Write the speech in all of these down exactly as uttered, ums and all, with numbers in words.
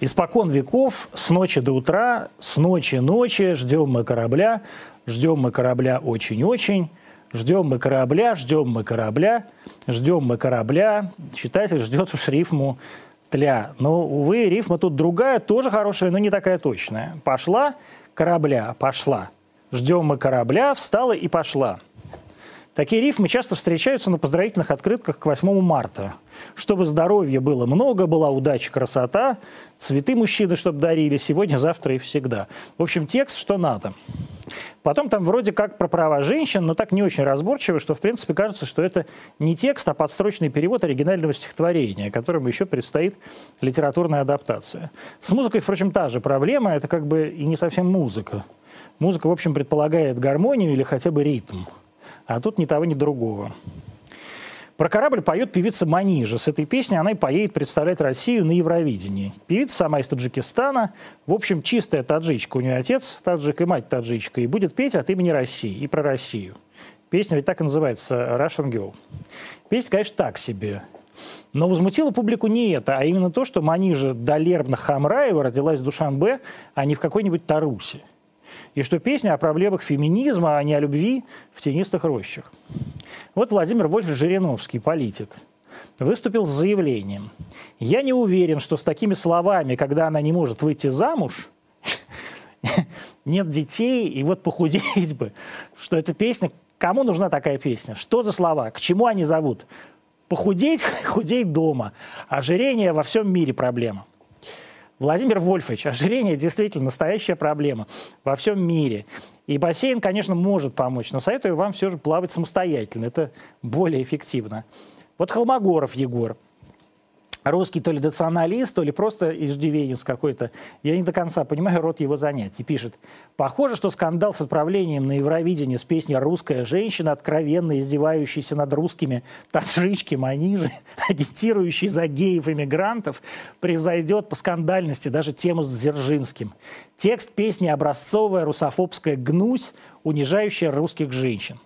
Испокон веков, с ночи до утра, с ночи ночи, ждем мы корабля, ждем мы корабля очень-очень, ждем мы корабля, ждем мы корабля, ждем мы корабля. Читатель ждет уж рифму тля. Но, увы, рифма тут другая, тоже хорошая, но не такая точная. Пошла корабля, пошла. Ждем мы корабля, встала и пошла. Такие рифмы часто встречаются на поздравительных открытках к восьмому марта. Чтобы здоровья было много, была удача, красота, цветы мужчины, чтобы дарили сегодня, завтра и всегда. В общем, текст, что надо. Потом там вроде как про права женщин, но так не очень разборчиво, что в принципе кажется, что это не текст, а подстрочный перевод оригинального стихотворения, которому еще предстоит литературная адаптация. С музыкой, впрочем, та же проблема, это как бы и не совсем музыка. Музыка, в общем, предполагает гармонию или хотя бы ритм. А тут ни того, ни другого. Про корабль поет певица Манижа. С этой песни она и поедет представлять Россию на Евровидении. Певица сама из Таджикистана. В общем, чистая таджичка. У нее отец таджик и мать таджичка. И будет петь от имени России и про Россию. Песня ведь так и называется «Russian Girl». Песня, конечно, так себе. Но возмутило публику не это, а именно то, что Манижа Далерна Хамраева родилась в Душанбе, а не в какой-нибудь Тарусе. И что песня о проблемах феминизма, а не о любви в тенистых рощах. Вот Владимир Вольфович Жириновский, политик, выступил с заявлением. Я не уверен, что с такими словами, когда она не может выйти замуж, нет детей, и вот похудеть бы, что эта песня, кому нужна такая песня? Что за слова? К чему они зовут? Похудеть, худеть дома. Ожирение во всем мире проблема. Владимир Вольфович, ожирение действительно настоящая проблема во всем мире. И бассейн, конечно, может помочь, но советую вам все же плавать самостоятельно. Это более эффективно. Вот Холмогоров Егор. Русский то ли националист, то ли просто иждивенец какой-то. Я не до конца понимаю род его занятий. Пишет. Похоже, что скандал с отправлением на Евровидение с песней «Русская женщина», откровенно издевающаяся над русскими таджички Манижи, агитирующей за геев-иммигрантов, превзойдет по скандальности даже тему с Дзержинским. Текст песни образцовая русофобская гнусь, унижающая русских женщин.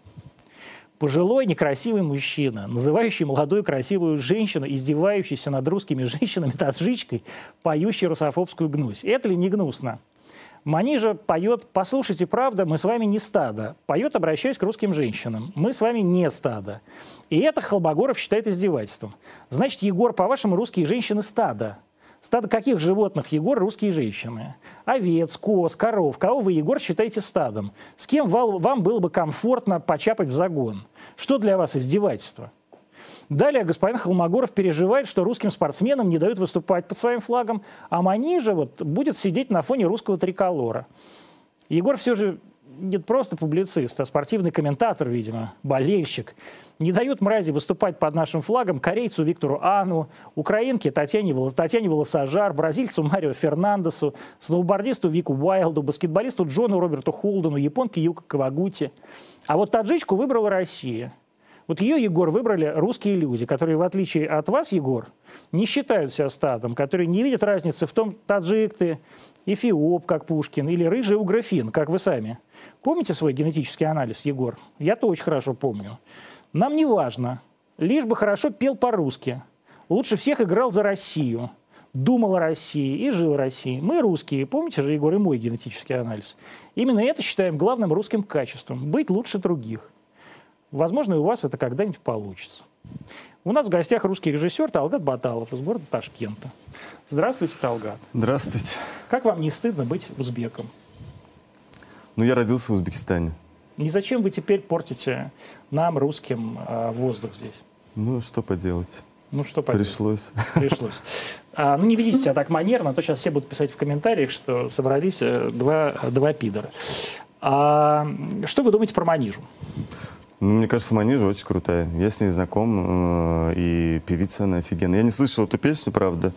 Пожилой некрасивый мужчина, называющий молодую красивую женщину, издевающийся над русскими женщинами таджичкой, поющий русофобскую гнусь. Это ли не гнусно? Манижа поет «Послушайте, правда, мы с вами не стадо». Поет, обращаясь к русским женщинам. «Мы с вами не стадо». И это Холмогоров считает издевательством. Значит, Егор, по-вашему, русские женщины стадо. Стадо каких животных, Егор, русские женщины? Овец, коз, коров. Кого вы, Егор, считаете стадом? С кем вам было бы комфортно почапать в загон? Что для вас издевательство? Далее господин Холмогоров переживает, что русским спортсменам не дают выступать под своим флагом, а Манижа вот будет сидеть на фоне русского триколора. Егор все же не просто публицист, а спортивный комментатор, видимо, болельщик. Не дают мрази выступать под нашим флагом корейцу Виктору Ану, украинке Татьяне, Татьяне Волосожар, бразильцу Марио Фернандесу, сноубордисту Вику Уайлду, баскетболисту Джону Роберту Холдену, японке Юка Кавагути. А вот таджичку выбрала Россия. Вот ее, Егор, выбрали русские люди, которые, в отличие от вас, Егор, не считают себя стадом, которые не видят разницы в том, таджик ты, эфиоп, как Пушкин, или рыжий угрофин, как вы сами. Помните свой генетический анализ, Егор? Я-то очень хорошо помню. Нам не важно, лишь бы хорошо пел по-русски. Лучше всех играл за Россию, думал о России и жил России. Мы русские, помните же, Егор, и мой генетический анализ? Именно это считаем главным русским качеством – быть лучше других. Возможно, и у вас это когда-нибудь получится. У нас в гостях русский режиссер Талгат Баталов из города Ташкента. Здравствуйте, Талгат. Здравствуйте. Как вам не стыдно быть узбеком? Ну, я родился в Узбекистане. И зачем вы теперь портите нам, русским, воздух здесь? Ну, что поделать. Ну, что поделать. Пришлось. Пришлось. А, ну, не ведите себя так манерно, а то сейчас все будут писать в комментариях, что собрались два, два пидора. А, что вы думаете про Манижу? Ну, мне кажется, Манижа очень крутая. Я с ней знаком, и певица она офигенная. Я не слышал эту песню, правда,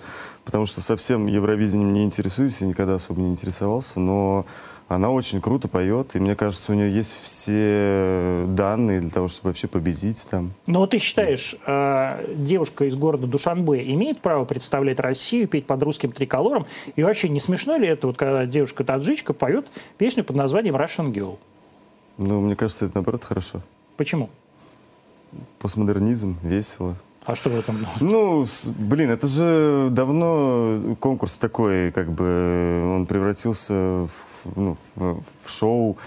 потому что совсем Евровидением не интересуюсь, и никогда особо не интересовался, но... Она очень круто поет, и мне кажется, у нее есть все данные для того, чтобы вообще победить там. Но ты считаешь, э, девушка из города Душанбе имеет право представлять Россию, петь под русским триколором? И вообще, не смешно ли это, вот, когда девушка-таджичка поет песню под названием «Russian Girl»? Ну, мне кажется, это, наоборот, хорошо. Почему? Постмодернизм, весело. А что в этом? Ну, блин, это же давно конкурс такой, как бы он превратился в, ну, в, в шоу.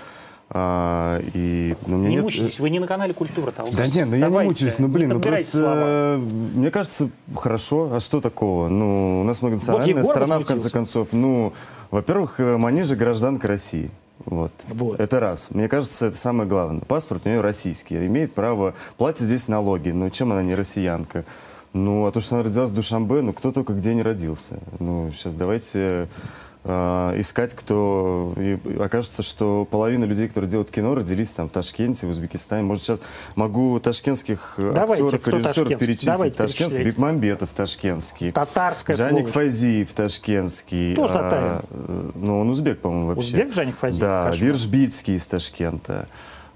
А, и, ну, не нет... мучитесь, вы не на канале «Культура». Талгат. Да нет, ну давайте, я не мучаюсь, ну блин, ну просто, слова. Мне кажется, хорошо, а что такого? Ну, у нас многонациональная вот страна, в конце концов. Ну, во-первых, Манижа гражданка России. Вот. Вот. Это раз. Мне кажется, это самое главное. Паспорт у нее российский, имеет право, платить здесь налоги, но чем она не россиянка? Ну, а то, что она родилась в Душанбе, ну, кто только где не родился. Ну, сейчас давайте... искать, кто... И окажется, что половина людей, которые делают кино, родились там в Ташкенте, в Узбекистане. Может, сейчас могу ташкентских давайте, актеров и режиссеров перечислить. Ташкентский, Бекмамбетов ташкентский. Татарская Джаник слово. Фазиев ташкентский. Тоже татарин. А, ну, он узбек, по-моему, вообще. Узбек Джаник Фазиев? Да, кошмар. Виржбитский из Ташкента.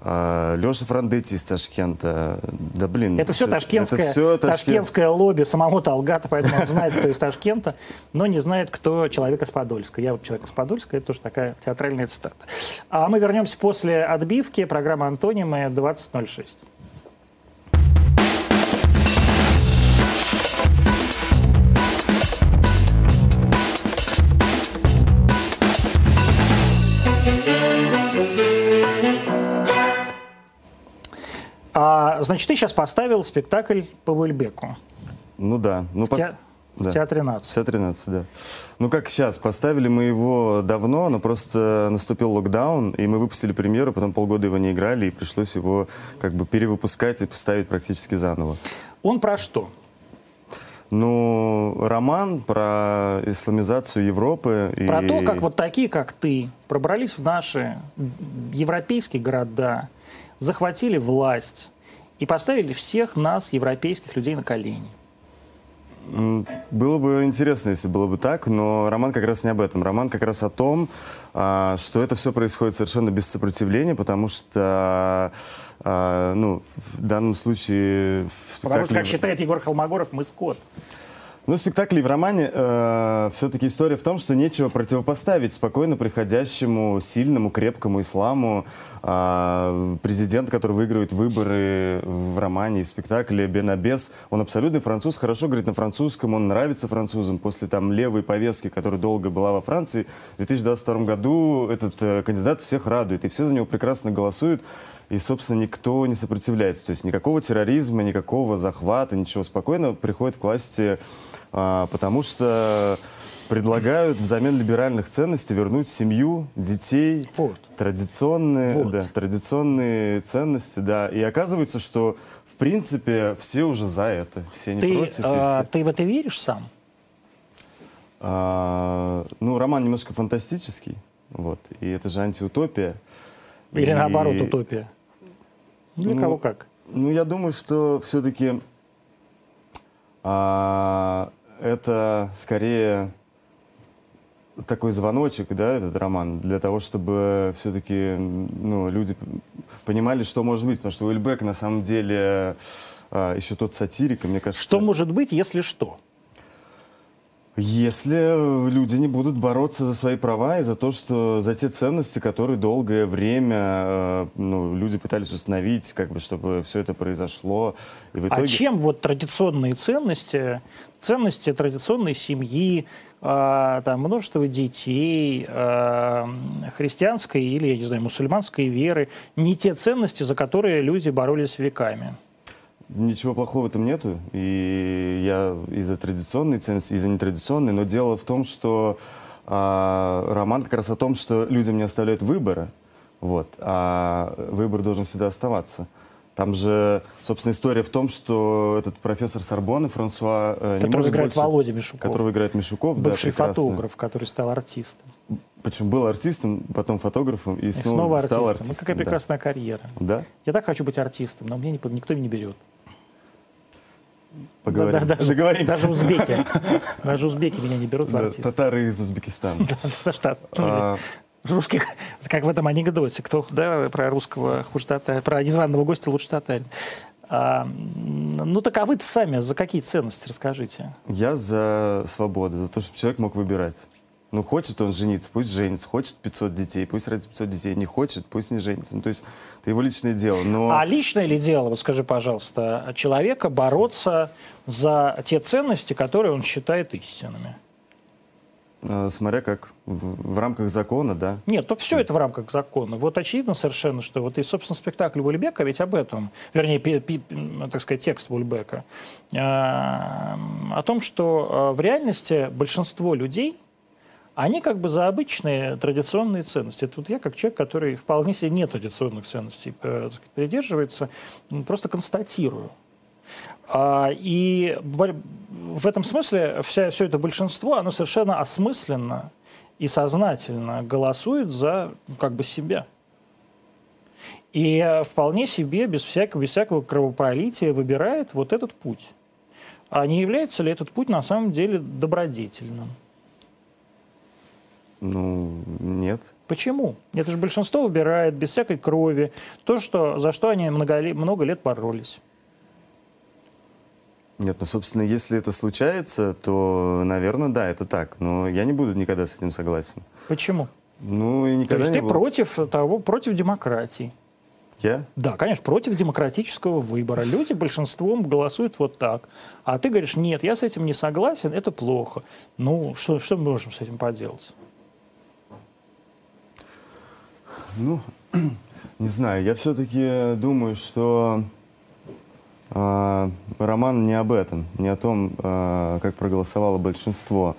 Леша Франдетти из Ташкента. Да блин. Это все, это ташкентское, все ташкент... ташкентское лобби самого Талгата, поэтому он знает, кто из Ташкента, но не знает, кто человек из Подольска. Я вот человек из Подольска, это тоже такая театральная цитата. А мы вернемся после отбивки. Программа «Антонимы» двадцать ноль шесть. А, значит, ты сейчас поставил спектакль по Уэльбеку. Ну да. Ну, в, те... пос... да. в Театре Наций. В Театре Наций, да. Ну как сейчас, поставили мы его давно, но просто наступил локдаун, и мы выпустили премьеру, потом полгода его не играли, и пришлось его как бы перевыпускать и поставить практически заново. Он про что? Ну, роман про исламизацию Европы. Про и... то, как вот такие, как ты, пробрались в наши европейские города, захватили власть и поставили всех нас, европейских людей, на колени. Было бы интересно, если было бы так, но роман как раз не об этом. Роман как раз о том, что это все происходит совершенно без сопротивления, потому что, ну, в данном случае... В спектакле... Потому что, как считает Егор Холмогоров, мы скот. Ну, в спектакле и в романе э, все-таки история в том, что нечего противопоставить спокойно приходящему, сильному, крепкому исламу. Э, президент, который выигрывает выборы в романе и в спектакле, Бенабес, он абсолютный француз, хорошо говорит на французском, он нравится французам. После там левой повестки, которая долго была во Франции, в две тысячи двадцать втором году этот э, кандидат всех радует, и все за него прекрасно голосуют. И, собственно, никто не сопротивляется. То есть никакого терроризма, никакого захвата, ничего, спокойно приходит к власти, а, потому что предлагают взамен либеральных ценностей вернуть семью, детей, вот. традиционные, вот. Да, традиционные ценности. Да. И оказывается, что, в принципе, все уже за это. Все не ты, против. А, все... Ты в это веришь сам? А, ну, роман немножко фантастический. Вот, и это же антиутопия. Или и... наоборот, утопия? Для ну, кого как? Ну, я думаю, что все-таки а, это скорее такой звоночек, да, этот роман, для того, чтобы все-таки ну, люди понимали, что может быть. Потому что Уэльбек на самом деле а, еще тот сатирик, и мне кажется... Что может быть, если что? Если люди не будут бороться за свои права и за то, что за те ценности, которые долгое время ну, люди пытались установить, как бы, чтобы все это произошло. И в итоге... А чем вот традиционные ценности, ценности традиционной семьи, э, там, множество детей, э, христианской или, я не знаю, мусульманской веры, не те ценности, за которые люди боролись веками? Ничего плохого в этом нету, и я и за традиционные ценности, и за нетрадиционные, но дело в том, что э, роман как раз о том, что людям не оставляют выбора, вот, а выбор должен всегда оставаться. Там же, собственно, история в том, что этот профессор Сорбонны Франсуа... Э, который играет Володя Мишуков. Которого играет Мишуков, бывший да, фотограф, который стал артистом. Причем был артистом, потом фотографом, и, и снова, снова артистом. стал артистом. Это какая да. прекрасная карьера. Да? Я так хочу быть артистом, но мне никто не берет. Поговорим. Да, да, даже, даже узбеки. Даже узбеки меня не берут в артисты. Татары из Узбекистана. Русских, как в этом анекдоте, кто да, про русского хуже татарина, про незваного гостя лучше татарин. А, ну так а вы-то сами за какие ценности расскажите? Я за свободу, за то, чтобы человек мог выбирать. Ну, хочет он жениться, пусть женится. Хочет пятьсот детей, пусть родит пятьсот детей. Не хочет, пусть не женится. Ну, то есть это его личное дело. Но... А личное ли дело, вот скажи, пожалуйста, человека бороться за те ценности, которые он считает истинными? Смотря как, в, в рамках закона, да? Нет, то все это в рамках закона. Вот очевидно совершенно, что вот и, собственно, спектакль Уэльбека ведь об этом, вернее, пи, пи, так сказать, текст Уэльбека, э, о том, что в реальности большинство людей, они как бы за обычные традиционные ценности. Это вот я как человек, который вполне себе нетрадиционных ценностей э, сказать, придерживается, просто констатирую. И в этом смысле вся, все это большинство, оно совершенно осмысленно и сознательно голосует за как бы себя. И вполне себе, без всякого, без всякого кровопролития, выбирает вот этот путь. А не является ли этот путь на самом деле добродетельным? Ну, нет. Почему? Это же большинство выбирает без всякой крови то, что, за что они много, много лет боролись. Нет, ну, собственно, если это случается, то, наверное, да, это так. Но я не буду никогда с этим согласен. Почему? Ну, и никогда не буду. То есть ты против того, против демократии? Я? Да, конечно, против демократического выбора. Люди большинством голосуют вот так. А ты говоришь, нет, я с этим не согласен, это плохо. Ну, что, что мы можем с этим поделать? Ну, не знаю, я все-таки думаю, что... Роман не об этом, не о том, как проголосовало большинство,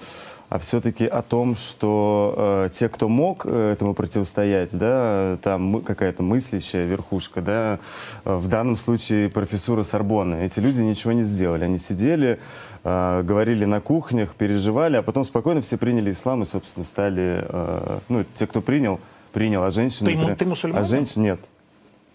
а все-таки о том, что те, кто мог этому противостоять, да, там какая-то мыслящая верхушка, да, в данном случае профессура Сорбонны, эти люди ничего не сделали. Они сидели, говорили на кухнях, переживали, а потом спокойно все приняли ислам и, собственно, стали... Ну, те, кто принял, принял, а женщины... Ты, например, ты мусульманин? А женщин нет.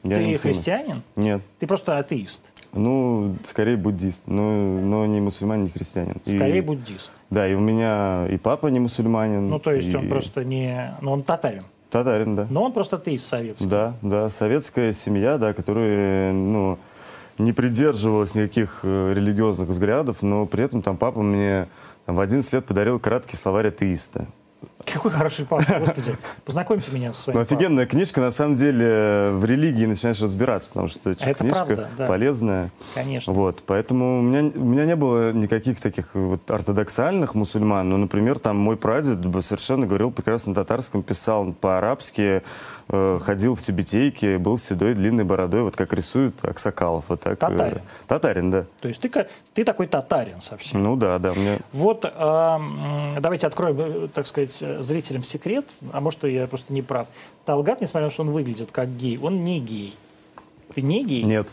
Я ты не христианин? Нет. Ты просто атеист? Ну, скорее буддист, но, но не мусульманин, не христианин. Скорее и, буддист. Да, и у меня и папа не мусульманин. Ну, то есть и... он просто не... Ну, он татарин. Татарин, да. Но он просто атеист советский. Да, да, советская семья, да, которая, ну, не придерживалась никаких религиозных взглядов, но при этом там папа мне там, в одиннадцать лет подарил краткий словарь атеиста. Какой хороший папа, господи. Познакомьте меня с вами. Ну, офигенная книжка, на самом деле, в религии начинаешь разбираться, потому что это книжка, правда, да, полезная. Конечно. Вот, поэтому у меня, у меня не было никаких таких вот ортодоксальных мусульман. Ну, например, там мой прадед совершенно говорил прекрасно на татарском, писал по-арабски, э, ходил в тюбетейке, был седой, длинной бородой, вот как рисуют Аксакалов. Вот так, татарин. Э, татарин, да. То есть ты, ты такой татарин совсем. Ну да, да. Мне... Вот, э, давайте откроем, так сказать, зрителям секрет, а может, я просто не прав. Талгат, несмотря на то, что он выглядит как гей, он не гей. Ты не гей? Нет.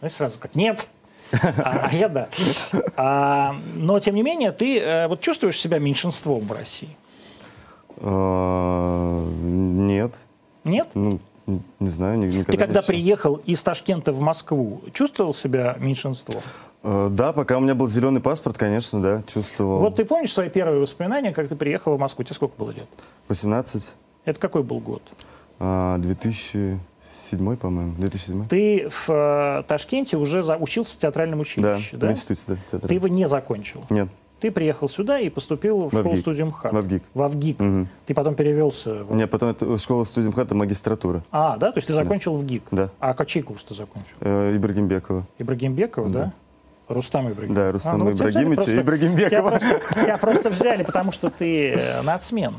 Ну, сразу как нет. А я да. А, но, тем не менее, ты а, вот чувствуешь себя меньшинством в России? Нет. Нет? Ну, не знаю, никогда. Ты когда приехал из Ташкента в Москву, чувствовал себя меньшинством? Да, пока у меня был зеленый паспорт, конечно, да, чувствовал. Вот ты помнишь свои первые воспоминания, как ты приехал в Москву? Тебе сколько было лет? восемнадцать. Это какой был год? две тысячи седьмой, по-моему. две тысячи седьмой. Ты в Ташкенте уже учился в театральном училище, да? Да, в институте, да. Театральном. Ты его не закончил? Нет. Ты приехал сюда и поступил в школу-студию МХАТ. В ВГИК. В ВГИК. Угу. Ты потом перевелся... В... Нет, потом школа-студия МХАТ — это магистратура. А, да? То есть ты закончил да. ВГИК? Да. А чей курс ты закончил? Э, Ибрагимбекова. Ибрагимбекова, да? Да. Рустам Ибрагимов. Да, Рустам а, ну, Ибрагимович и Ибрагимбекова. Тебя просто, тебя просто взяли, потому что ты нацмен.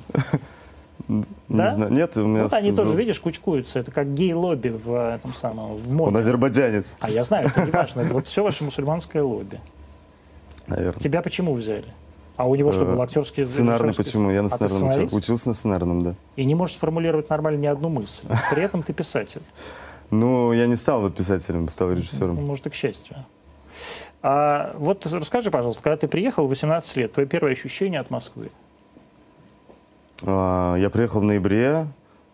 Да? Не знаю. Нет, у меня... Вот с... они тоже, видишь, кучкуются. Это как гей-лобби в, этом самом, в моде. Он азербайджанец. А я знаю, это не важно. Это вот все ваше мусульманское лобби. Наверное. Тебя почему взяли? А у него что, был актерский... Сценарный почему? Я на сценарном учился. Учился на сценарном, да. И не можешь сформулировать нормально ни одну мысль. При этом ты писатель. Ну, я не стал писателем, стал режиссером. Может, и к счастью. А вот расскажи, пожалуйста, когда ты приехал в восемнадцать лет, твои первые ощущения от Москвы? Я приехал в ноябре,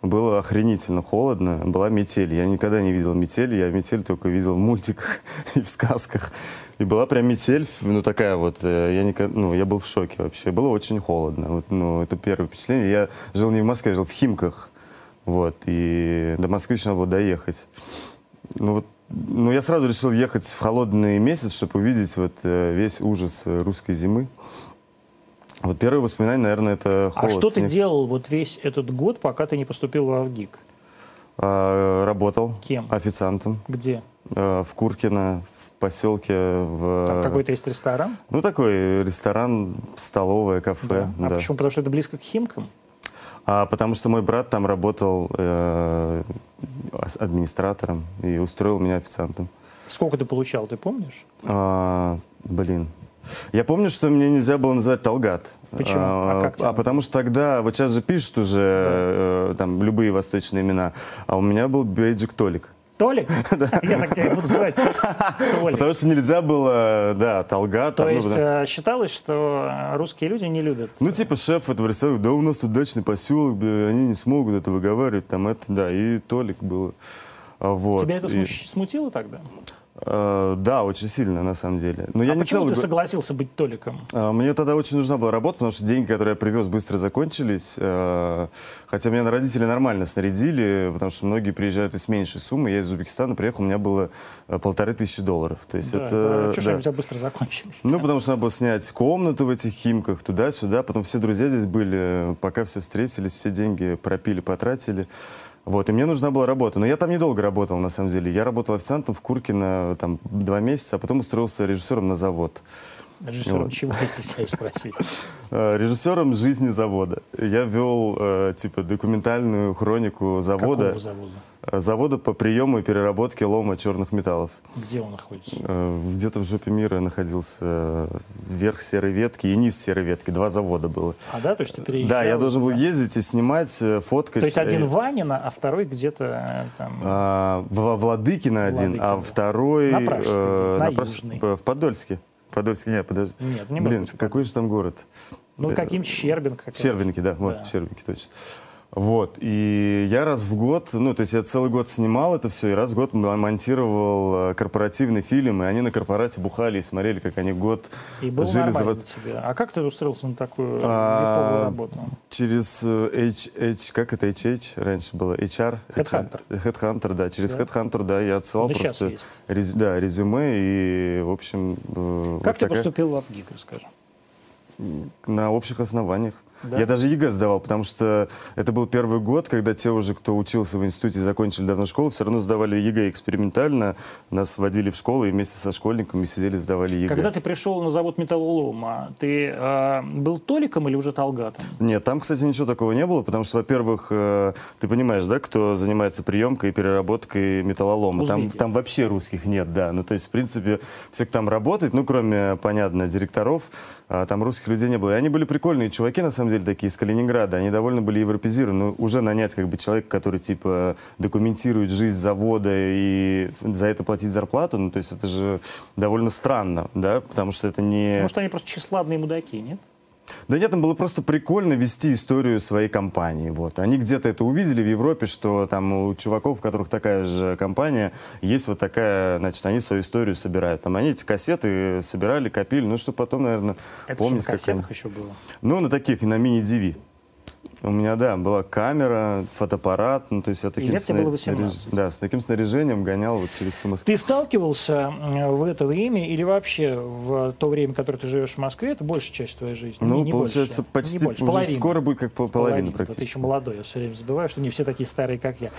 было охренительно холодно, была метель. Я никогда не видел метели, я метель только видел в мультиках и в сказках. И была прям метель, ну такая вот, я, не, ну, я был в шоке вообще, было очень холодно. Вот, ну, это первое впечатление. Я жил не в Москве, я жил в Химках, вот, и до Москвы еще надо было доехать. Ну, вот, Ну, я сразу решил ехать в холодный месяц, чтобы увидеть вот, э, весь ужас русской зимы. Вот первые воспоминания, наверное, это холод. А что ты делал вот весь этот год, пока ты не поступил в ВГИК? А, работал. Кем? Официантом. Где? А, в Куркино, в поселке. В... Там какой-то есть ресторан? Ну, такой ресторан, столовое, кафе. Да. А да. Почему? Потому что это близко к Химкам? А, потому что мой брат там работал э, администратором и устроил меня официантом. Сколько ты получал, ты помнишь? А, блин. Я помню, что мне нельзя было называть Талгат. Почему? А, а, как а потому что тогда, вот сейчас же пишут уже да. э, там любые восточные имена, а у меня был бейджик Толик. Толик? Я так тебя буду звать. Потому что нельзя было, да, Талгат. То есть считалось, что русские люди не любят? Ну типа шеф этого ресторана, да у нас тут дачный поселок, они не смогут это выговаривать, там это, да, и Толик было. Тебя это смутило тогда? Uh, да, очень сильно, на самом деле. Но а я не почему целый... ты согласился быть Толиком? Uh, мне тогда очень нужна была работа, потому что деньги, которые я привез, быстро закончились. Uh, хотя меня родители нормально снарядили, потому что многие приезжают из меньшей суммы. Я из Узбекистана приехал, у меня было полторы тысячи долларов. То есть да, это... да. Чушь, да. У тебя быстро закончились. Ну, потому что надо было снять комнату в этих Химках, туда-сюда. Потом все друзья здесь были, пока все встретились, все деньги пропили, потратили. Вот, и мне нужна была работа. Но я там недолго работал, на самом деле. Я работал официантом в Куркино там, два месяца, а потом устроился режиссером на завод. Режиссером вот. Чего, если себя спросить? Режиссером жизни завода. Я вел, типа, документальную хронику завода. Какого завода? Завода по приему и переработке лома черных металлов. Где он находится? Где-то в жопе мира находился верх серой ветки и низ серой ветки. Два завода было. А, да? То есть ты переезжал? Да, я должен был ездить и снимать, фоткать. То есть один Ванина, а второй где-то там... А, во Владыкино один, Владыкино. А второй... На Пражской, э, на Южной. В Подольске. Подольский, нет, подожди. Нет, не Блин, какой же там город? Ну, каким Щербинг. Как Щербинки, да, да, вот, Щербинки, точно. Вот, и я раз в год, ну, то есть я целый год снимал это все, и раз в год монтировал корпоративный фильм, и они на корпорате бухали и смотрели, как они год и был жили. За вас... тебе. А как ты устроился на такую а, работу? Через эйч эйч, как это эйч эйч раньше было? эйч ар? Headhunter. Headhunter, да, через да? Headhunter, да, я отсылал да просто рез, да, резюме и, в общем... Как вот ты такая... поступил в ВГИК, расскажи? На общих основаниях. Да? Я даже ЕГЭ сдавал, потому что это был первый год, когда те уже, кто учился в институте и закончили давно школу, все равно сдавали ЕГЭ экспериментально. Нас вводили в школу и вместе со школьниками сидели, сдавали ЕГЭ. Когда ты пришел на завод металлолома, ты э, был Толиком или уже Талгатом? Нет, там, кстати, ничего такого не было, потому что, во-первых, э, ты понимаешь, да, кто занимается приемкой и переработкой металлолома. Там, там вообще русских нет, да. Ну, то есть, в принципе, все, кто там работает, ну, кроме, понятно, директоров, э, там русских людей не было. И они были прикольные чуваки, на самом деле. Деле такие из Калининграда, они довольно были европезированы, но уже нанять как бы человека, который типа документирует жизнь завода и за это платить зарплату, ну то есть это же довольно странно, да, потому что это не... Может, они просто тщеславные мудаки, нет? Да нет, там было просто прикольно вести историю своей компании. Вот. Они где-то это увидели в Европе, что там у чуваков, у которых такая же компания, есть вот такая, значит, они свою историю собирают. Там они эти кассеты собирали, копили, ну что потом, наверное, это помнить. Это на кассетах они... еще было? Ну, на таких, на мини-ди ви. У меня, да, была камера, фотоаппарат, ну, то есть я таким, снаряж... снаряж... да, с таким снаряжением гонял вот через всю Москву. Ты сталкивался в это время или вообще в то время, которое ты живешь в Москве, это большая часть твоей жизни? Ну, не, не получается, больше, почти не больше. Уже половина. Скоро будет как половина, половина практически. Ты еще молодой, я все время забываю, что не все такие старые, как я.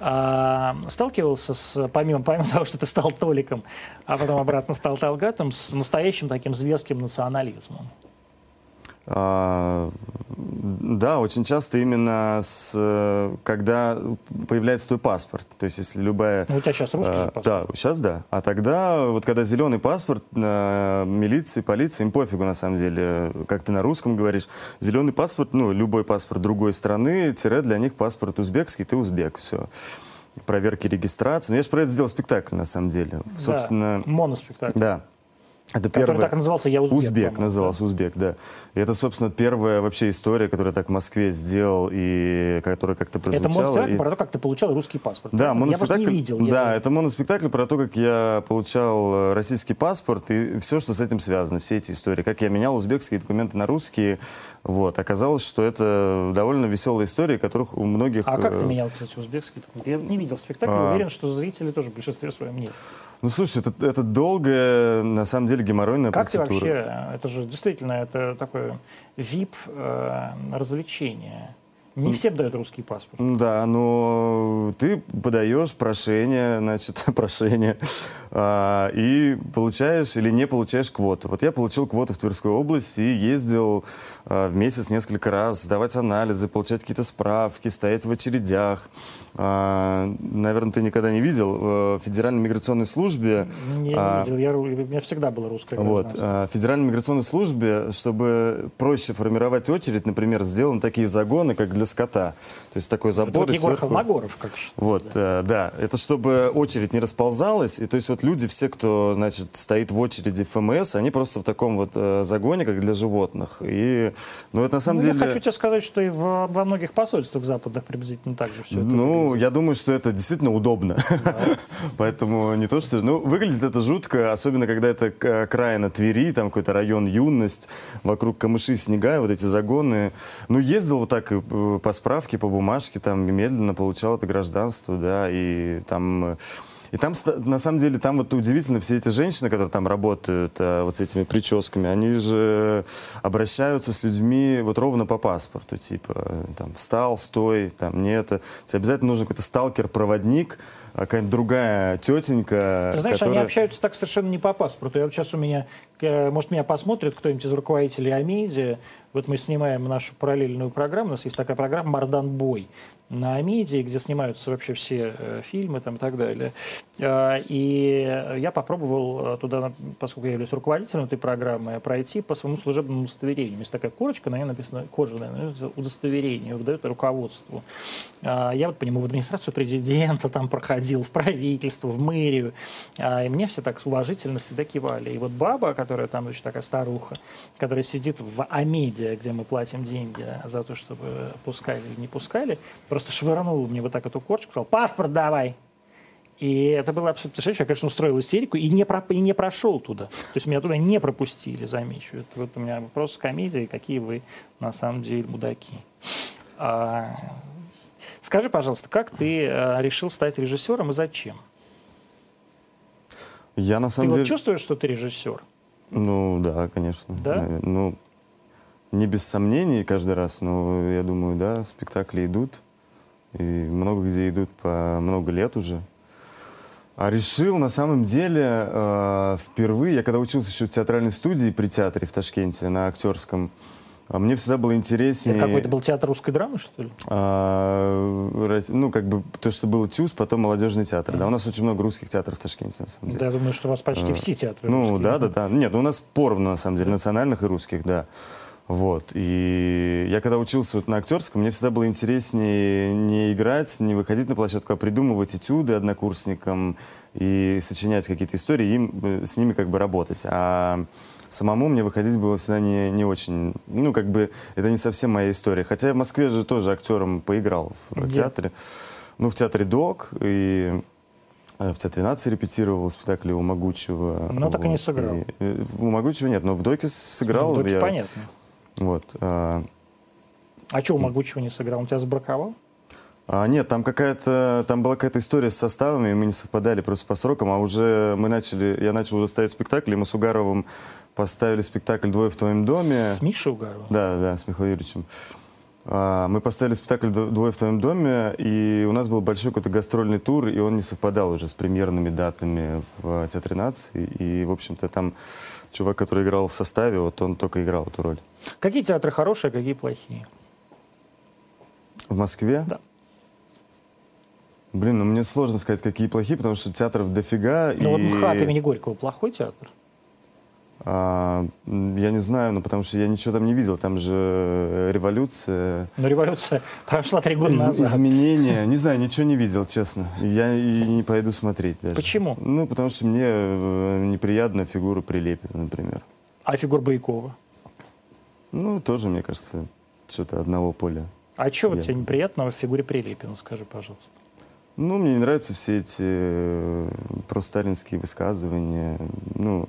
А, сталкивался с, помимо, помимо того, что ты стал Толиком, а потом обратно стал Талгатом, с настоящим таким зверским национализмом? А, да, очень часто именно с, когда появляется твой паспорт. То есть, если любая... Ну, у тебя сейчас русский а, же паспорт. Да, сейчас да. А тогда, вот когда зеленый паспорт, а, милиции, полиции, им пофигу, на самом деле, как ты на русском говоришь. Зеленый паспорт, ну, любой паспорт другой страны, тире для них паспорт узбекский, ты узбек, все. Проверки регистрации. Ну, я же про это сделал спектакль, на самом деле. Да, собственно, моноспектакль. Да. Это который первый... так назывался «Я узбек». Узбек назывался, да. «Узбек», да. И это, собственно, первая вообще история, которую я так в Москве сделал и которая как-то прозвучала. Это моноспектакль и... про то, как ты получал русский паспорт. Да, моноспектакль... Я не видел. Да, я... это моноспектакль про то, как я получал российский паспорт и все, что с этим связано, все эти истории. Как я менял узбекские документы на русские. Вот. Оказалось, что это довольно веселые истории, которых у многих... А как ты менял, кстати, узбекские документы? Я не видел спектакль, а... уверен, что зрители тоже в большинстве своем нет. Ну, слушай, это, это долгое, на самом деле, деле геморройная как процедура. Как вообще, это же действительно это такое ви ай пи-развлечение. Не всем дают русский паспорт. Да, но ты подаешь прошение, значит, прошение, а, и получаешь или не получаешь квоту. Вот я получил квоту в Тверской области и ездил а, в месяц несколько раз сдавать анализы, получать какие-то справки, стоять в очередях. А, наверное, ты никогда не видел. В Федеральной миграционной службе... Не, а, не видел. Я, у меня всегда было русское гражданство. Вот, а, в Федеральной миграционной службе, чтобы проще формировать очередь, например, сделаны такие загоны, как для скота. То есть такой забор. Это вот Холмогоров, как вот, да. Э, да. Это чтобы очередь не расползалась. И то есть вот люди, все, кто, значит, стоит в очереди в ФМС, они просто в таком вот э, загоне, как для животных. И, ну, это на самом ну, деле... Я хочу тебе сказать, что и в, во многих посольствах западных приблизительно так же все это. Ну, я думаю, что это действительно удобно. Поэтому не то, что... Ну, выглядит это жутко, особенно когда это окраина Твери, там какой-то район Юность, вокруг камыши, снега, вот эти загоны. Ну, ездил вот так по справке, по бумажке, там медленно получал это гражданство, да, и там... И там, на самом деле, там вот удивительно, все эти женщины, которые там работают а, вот с этими прическами, они же обращаются с людьми вот ровно по паспорту, типа, там, встал, стой, там, нет. То есть обязательно нужен какой-то сталкер-проводник, какая-то другая тетенька. Ты знаешь, которая... они общаются так совершенно не по паспорту. Я вот сейчас у меня, может, меня посмотрит кто-нибудь из руководителей Амедиа. Вот мы снимаем нашу параллельную программу, у нас есть такая программа «Мардан-бой» на Амедии, где снимаются вообще все э, фильмы там, и так далее. Э, и я попробовал туда, поскольку я являюсь руководителем этой программы, пройти по своему служебному удостоверению. Есть такая корочка, на ней написано кожаное удостоверение, выдает руководству. Э, я вот по нему в администрацию президента там проходил, в правительство, в мэрию. Э, и мне все так уважительно всегда кивали. И вот баба, которая там еще такая старуха, которая сидит в Амедиа, где мы платим деньги за то, чтобы пускали или не пускали, просто швырнул мне вот так эту корочку, сказал: паспорт давай. И это было абсолютно потрясающе. Я, конечно, устроил истерику и не, про... и не прошел туда. То есть меня туда не пропустили, замечу. Это вот у меня вопрос к комедии, какие вы на самом деле мудаки. А... Скажи, пожалуйста, как ты решил стать режиссером и зачем? Я на самом ты деле... вот чувствуешь, что ты режиссер? Ну да, конечно. Да? Ну, не без сомнений каждый раз, но я думаю, да, спектакли идут. И много где идут по много лет уже. А решил, на самом деле, э, впервые, я когда учился еще в театральной студии при театре в Ташкенте, на актерском, мне всегда было интереснее... Это какой-то был театр русской драмы, что ли? Э, ну, как бы то, что было ТЮЗ, потом молодежный театр. Mm-hmm. Да, у нас очень много русских театров в Ташкенте, на самом деле. Да, я думаю, что у вас почти э, все театры русские. Ну, да, да, да. Нет, у нас поровну, на самом деле, национальных и русских, да. Вот. И я когда учился вот на актерском, мне всегда было интереснее не играть, не выходить на площадку, а придумывать этюды однокурсникам и сочинять какие-то истории, и им, с ними как бы работать. А самому мне выходить было всегда не, не очень... Ну, как бы это не совсем моя история. Хотя я в Москве же тоже актером поиграл в Где? театре. Ну, в театре ДОК и... В театре Наций репетировал спектакли у Могучего. Ну, так и не сыграл. И, у Могучего нет, но в ДОКе сыграл. Ну, в ДОКе я... понятно. Вот. А, а что у Могучего не сыграл? Он тебя сбраковал? А, нет, там какая-то, там была какая-то история с составами, мы не совпадали просто по срокам, а уже мы начали, я начал уже ставить спектакли, и мы с Угаровым поставили спектакль «Двое в твоем доме». С, с Мишей Угаровым? Да, да, с Михаилом Юрьевичем. А, мы поставили спектакль «Двое в твоем доме», и у нас был большой какой-то гастрольный тур, и он не совпадал уже с премьерными датами в Театре Нации, и, в общем-то, там... Чувак, который играл в составе, вот он только играл эту роль. Какие театры хорошие, какие плохие? В Москве? Да. Блин, ну мне сложно сказать, какие плохие, потому что театров дофига. Ну и... вот МХАТ имени Горького плохой театр? А, я не знаю, но потому что я ничего там не видел. Там же революция. Ну революция прошла три года Из назад. Изменения. Не знаю, ничего не видел, честно. Я и не пойду смотреть даже. Почему? Ну, потому что мне неприятна фигура Прилепина, например. А фигура Бойкова? Ну, тоже, мне кажется, что-то одного поля. А чего вот тебе неприятного в фигуре Прилепина, скажи, пожалуйста? Ну, мне не нравятся все эти просталинские высказывания. Ну...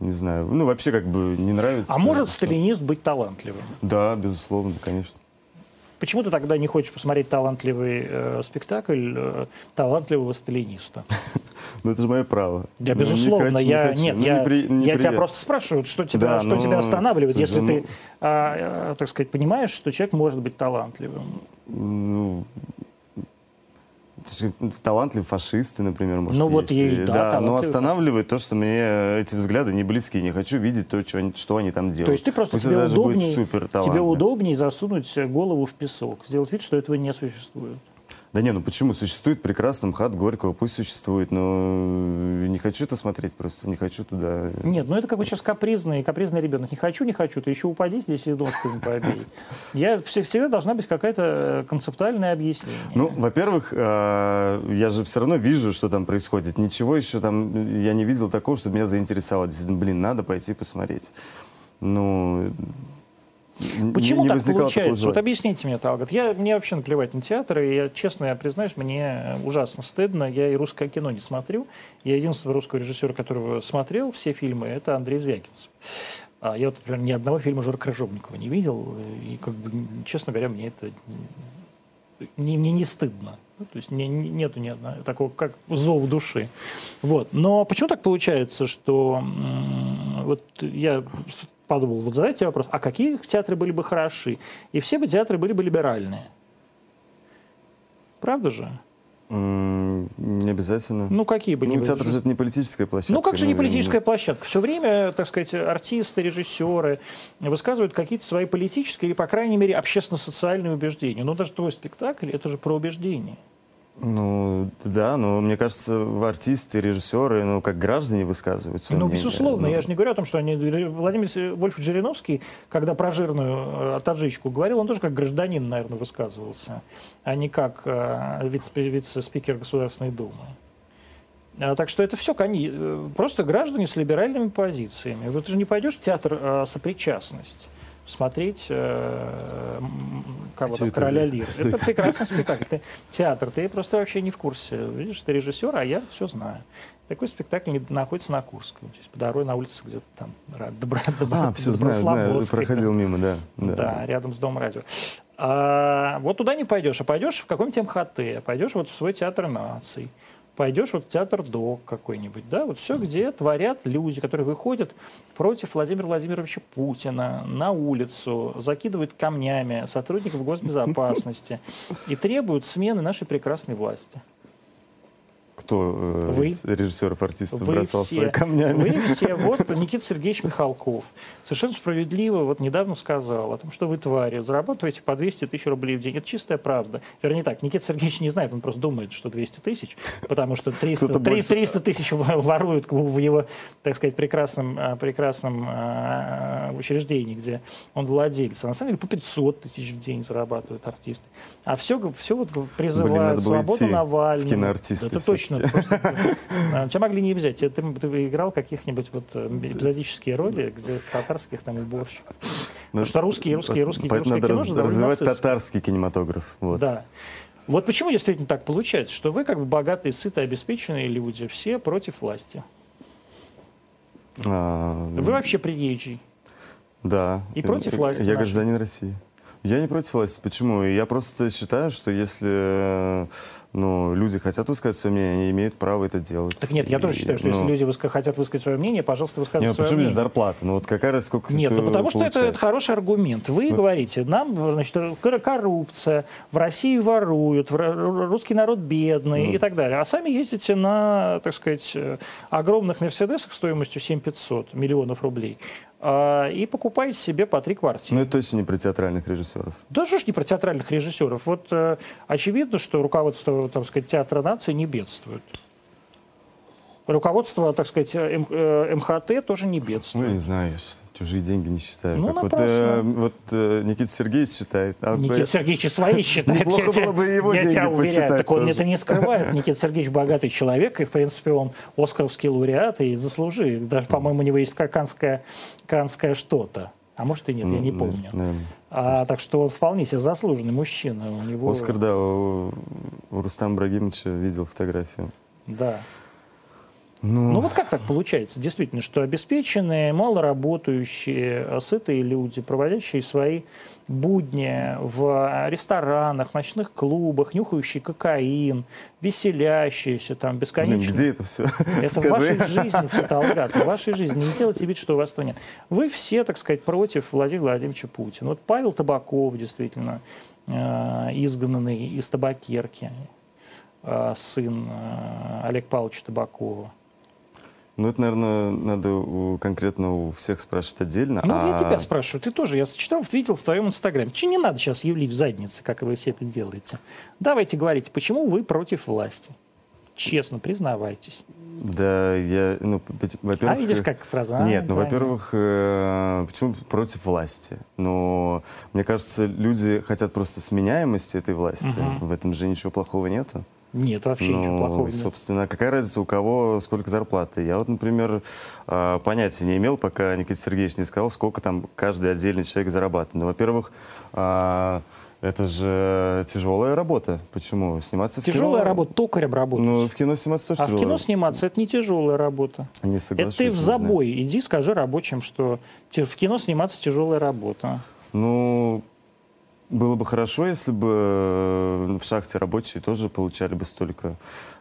Не знаю. Ну, вообще как бы не нравится. А может сталинист быть талантливым? Да, безусловно, конечно. Почему ты тогда не хочешь посмотреть талантливый э, спектакль э, талантливого сталиниста? Ну, это же мое право. Я, безусловно, я тебя просто спрашиваю, что тебя останавливает, если ты, так сказать, понимаешь, что человек может быть талантливым. Талантливые фашисты, например, может, ну, вот есть. Да, да, но останавливает то, что мне эти взгляды не близки. Не хочу видеть то, что они, что они там делают. То есть ты просто тебе удобнее, тебе удобнее засунуть голову в песок, сделать вид, что этого не существует. Да не, ну почему? Существует прекрасно, МХАТ Горького, пусть существует, но не хочу это смотреть просто, не хочу туда. Нет, ну это как бы сейчас капризный, капризный ребенок. Не хочу, не хочу, ты еще упади здесь и дошками побей. Я всегда должна быть какая-то концептуальное объяснение. Ну, во-первых, я же все равно вижу, что там происходит. Ничего еще там я не видел такого, чтобы меня заинтересовало. Действительно, блин, надо пойти посмотреть. Ну... Почему так получается? Вот объясните мне, Талгат. Я, мне вообще наплевать на театр, и я, честно, я признаюсь, мне ужасно стыдно. Я и русское кино не смотрю. Я единственного русского режиссера, которого смотрел все фильмы, это Андрей Звягинцев. А я, вот, например, ни одного фильма Жора Крыжовникова не видел, и, как бы, честно говоря, мне это не, не, не стыдно. То есть не, не, нету ни одного такого, как зов души. Вот. Но почему так получается, что вот я... подумал, вот задайте вопрос, а какие театры были бы хороши? И все бы театры были бы либеральные. Правда же? Mm, не обязательно. Ну, какие бы ни были. Ну, театр же это не политическая площадка. Ну, как же не политическая площадка? Все время, так сказать, артисты, режиссеры высказывают какие-то свои политические или, по крайней мере, общественно-социальные убеждения. Но даже твой спектакль, это же про убеждения. Ну, да, но мне кажется, артисты, режиссеры, ну, как граждане высказываются. Ну, безусловно, я же не говорю о том, что они... Владимир Вольфович Жириновский, когда про жирную таджичку говорил, он тоже как гражданин, наверное, высказывался, а не как вице-спикер Государственной Думы. Так что это все просто граждане с либеральными позициями. Вот ты же не пойдешь в театр «Сопричастность» смотреть э, кого-то, короля лир. Это прекрасный спектакль. Ты, театр, ты просто вообще не в курсе. Видишь, ты режиссер, а я все знаю. Такой спектакль находится на Курской. Здесь по дороге на улице где-то там. Добро, добро, а, все знаю, знаю, проходил мимо, да, да. Да, рядом с Домом радио. А, вот туда не пойдешь, а пойдешь в каком-нибудь МХАТ, пойдешь вот в свой театр наций. Пойдешь вот в театр ДОК какой-нибудь, да, вот все, где творят люди, которые выходят против Владимира Владимировича Путина на улицу, закидывают камнями сотрудников госбезопасности и требуют смены нашей прекрасной власти. Кто э, вы, из режиссеров, артистов бросался камнями? Вы все. Вот Никита Сергеевич Михалков совершенно справедливо вот недавно сказал о том, что вы твари, зарабатываете по двести тысяч рублей в день. Это чистая правда. Вернее так, Никита Сергеевич не знает, он просто думает, что двести тысяч, потому что триста тысяч воруют в его, так сказать, прекрасном, прекрасном учреждении, где он владелец. А на самом деле по пятьсот тысяч в день зарабатывают артисты. А все, все вот призывают свободу Навального. Это точно. Тебя могли не взять. Ты, ты играл каких-нибудь вот эпизодические роли, где татарских там уборщиков. Потому что русские, русские, русские, русские кино же развивать татарский кинематограф. Вот. Да. Вот почему действительно так получается, что вы как бы богатые, сытые, обеспеченные люди, все против власти. А... Вы вообще приезжий. Да. И против власти. Я гражданин России. Я не против власти. Почему? Я просто считаю, что если ну, люди хотят высказать свое мнение, они имеют право это делать. Так нет, я тоже считаю, что ну, если люди выска хотят высказать свое мнение, пожалуйста, высказывайте свое почему мнение. Почему здесь зарплата? Ну вот какая раз сколько нет, ну, потому что это, это хороший аргумент. Вы ну. говорите, нам, значит, коррупция, в России воруют, русский народ бедный ну. и так далее. А сами ездите на, так сказать, огромных мерседесах стоимостью семь тысяч пятьсот миллионов рублей. И покупаете себе по три квартиры. Ну, это точно не про театральных режиссеров. Да что ж не про театральных режиссеров. Вот э, очевидно, что руководство, так сказать, театра нации не бедствует. Руководство, так сказать, М э, МХАТ тоже не бедствует. Ну, я не знаю, я чужие деньги не считаю. Ну, вот э, вот э, Никита Сергеевич считает. А Никита Сергеевич свои считает. Я тебя уверяю. Так он это не скрывает. Никита Сергеевич богатый человек. И, в принципе, он оскаровский лауреат и заслужил. Даже, по-моему, у него есть канское что-то. А может и нет, я не помню. А, так что он вполне себе заслуженный мужчина. У него... Оскар, да, у, у Рустама Ибрагимовича видел фотографию. Да. Ну... ну вот как так получается, действительно, что обеспеченные, малоработающие, сытые люди, проводящие свои будни в ресторанах, ночных клубах, нюхающие кокаин, веселящиеся там бесконечно. Блин, где это все? Это в вашей жизни все, Талгат, в вашей жизни. Не делайте вид, что у вас то нет. Вы все, так сказать, против Владимира Владимировича Путина. Вот Павел Табаков, действительно, изгнанный из табакерки, сын Олега Павловича Табакова. Ну, это, наверное, надо конкретно у всех спрашивать отдельно. Ну, а... я тебя спрашиваю, ты тоже, я читал, видел в твоем инстаграме. Че не надо сейчас юлить в заднице, как вы все это делаете. Давайте говорите, почему вы против власти? Честно признавайтесь. Да, я, ну, во-первых... А видишь, как сразу? А, нет, ну, да, во-первых, э, почему против власти? Но, мне кажется, люди хотят просто сменяемости этой власти. Угу. В этом же ничего плохого нету. Нет, вообще ну, ничего плохого нет. Собственно, какая разница, у кого сколько зарплаты? Я вот, например, понятия не имел, пока Никита Сергеевич не сказал, сколько там каждый отдельный человек зарабатывает. Но, во-первых, это же тяжелая работа. Почему? Сниматься в кино... Тяжелая работа, токарем работать. Ну, в кино сниматься тоже тяжелая. А в кино сниматься — это не тяжелая работа. Не соглашусь. Это ты в забой иди, скажи рабочим, что в кино сниматься тяжелая работа. Ну... Было бы хорошо, если бы в шахте рабочие тоже получали бы столько.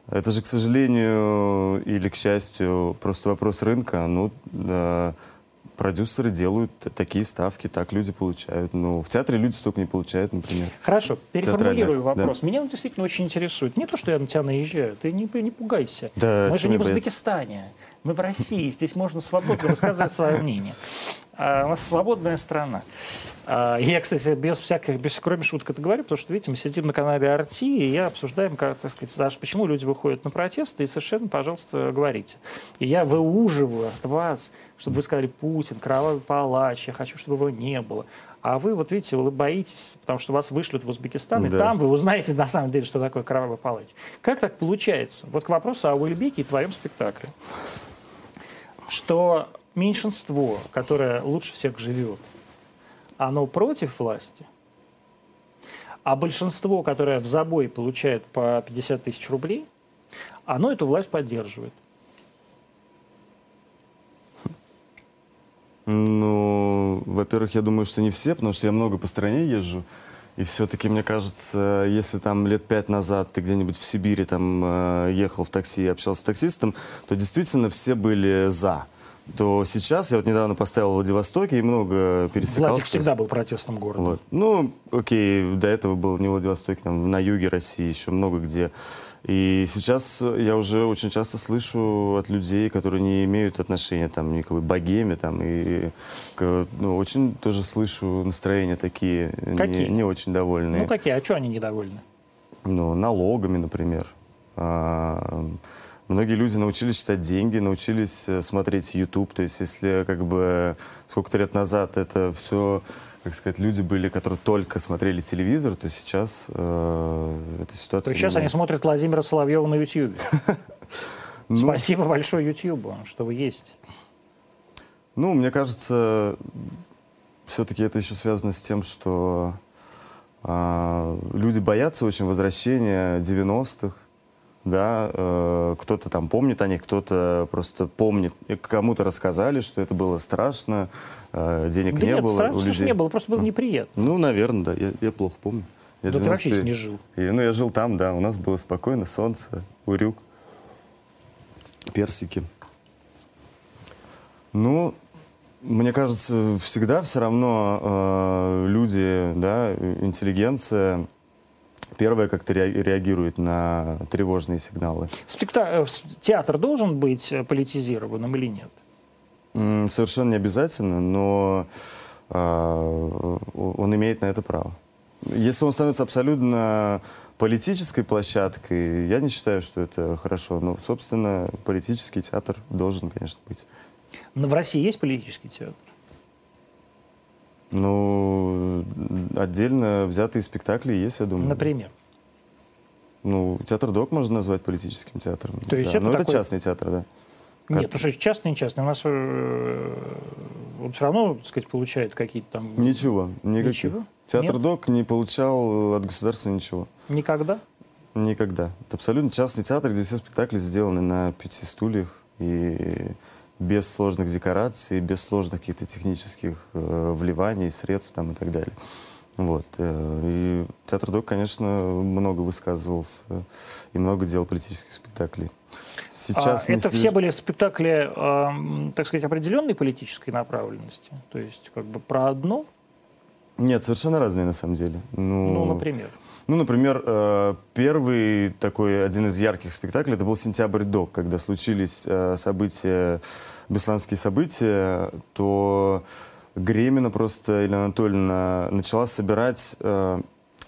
Это же, к сожалению или к счастью, просто вопрос рынка. Ну, да, продюсеры делают такие ставки, так люди получают. Но в театре люди столько не получают, например. Хорошо, переформулирую вопрос. Да. Меня он действительно очень интересует. Не то, что я на тебя наезжаю, ты не, не пугайся. Да, мы же не в Узбекистане, мы в России. Здесь можно свободно высказывать свое мнение. У нас свободная страна. Я, кстати, без всяких, без, кроме шуток это говорю, потому что, видите, мы сидим на канале эр ти, и я обсуждаем, как, так сказать, почему люди выходят на протесты, и совершенно, пожалуйста, говорите. И я выуживаю от вас, чтобы вы сказали: Путин, кровавый палач, я хочу, чтобы его не было. А вы, вот видите, вы боитесь, потому что вас вышлют в Узбекистан, да, и там вы узнаете, на самом деле, что такое кровавый палач. Как так получается? Вот к вопросу о Уэльбеке и твоем спектакле. Что меньшинство, которое лучше всех живет, оно против власти, а большинство, которое в забой получает по пятьдесят тысяч рублей, оно эту власть поддерживает. Ну, во-первых, я думаю, что не все, потому что я много по стране езжу. И все-таки, мне кажется, если там лет пять назад ты где-нибудь в Сибири там ехал в такси и общался с таксистом, то действительно все были «за». То сейчас, я вот недавно поставил в Владивостоке и много пересекался. Владик всегда был протестным городом. Вот. Ну, окей, до этого был не в Владивостоке, там, на юге России, еще много где. И сейчас я уже очень часто слышу от людей, которые не имеют отношения там, никакой богеме, там, и ну, очень тоже слышу настроения такие, не, не очень довольные. Ну, какие? А что они недовольны? Ну, налогами, например. А Многие люди научились считать деньги, научились смотреть YouTube. То есть, если как бы сколько-то лет назад это все, как сказать, люди были, которые только смотрели телевизор, то сейчас э, эта ситуация... То сейчас они смотрят Владимира Соловьева на YouTube. Спасибо большое YouTube, что вы есть. Ну, мне кажется, все-таки это еще связано с тем, что люди боятся очень возвращения девяностых. Да, э, кто-то там помнит о них, кто-то просто помнит, кому-то рассказали, что это было страшно, э, денег да не нет, было. Страшно, у людей. Не было, просто было неприятно. Ну, наверное, да, я, я плохо помню. Я да ты вообще и... не жил. И, ну, я жил там, да, у нас было спокойно, солнце, урюк, персики. Ну, мне кажется, всегда все равно э, люди, да, интеллигенция... Первое, как ты реагирует на тревожные сигналы. Спектакль, театр должен быть политизированным или нет? Mm, совершенно не обязательно, но э, он имеет на это право. Если он становится абсолютно политической площадкой, я не считаю, что это хорошо. Но, собственно, политический театр должен, конечно, быть. Но в России есть политический театр? Ну, отдельно взятые спектакли есть, я думаю. Например? Ну, театр ДОК можно назвать политическим театром. То есть да. это Но такой... это частный театр, да. Как... Нет, уже частный и частный. У нас он все равно, так сказать, получает какие-то там... Ничего, никаких. Ничего? Театр Нет? ДОК не получал от государства ничего. Никогда? Никогда. Это абсолютно частный театр, где все спектакли сделаны на пяти стульях. И без сложных декораций, без сложных каких-то технических э, вливаний, средств там, и так далее. Вот. И Театр ДОК, конечно, много высказывался и много делал политических спектаклей. Сейчас а это слежу... все были спектакли, э, так сказать, определенной политической направленности? То есть как бы про одну? Нет, совершенно разные на самом деле. Ну, ну например? Ну, например, первый такой, один из ярких спектаклей, это был «Сентябрь ДОК», когда случились события, бесланские события, то Гремина просто, Елена Анатольевна, начала собирать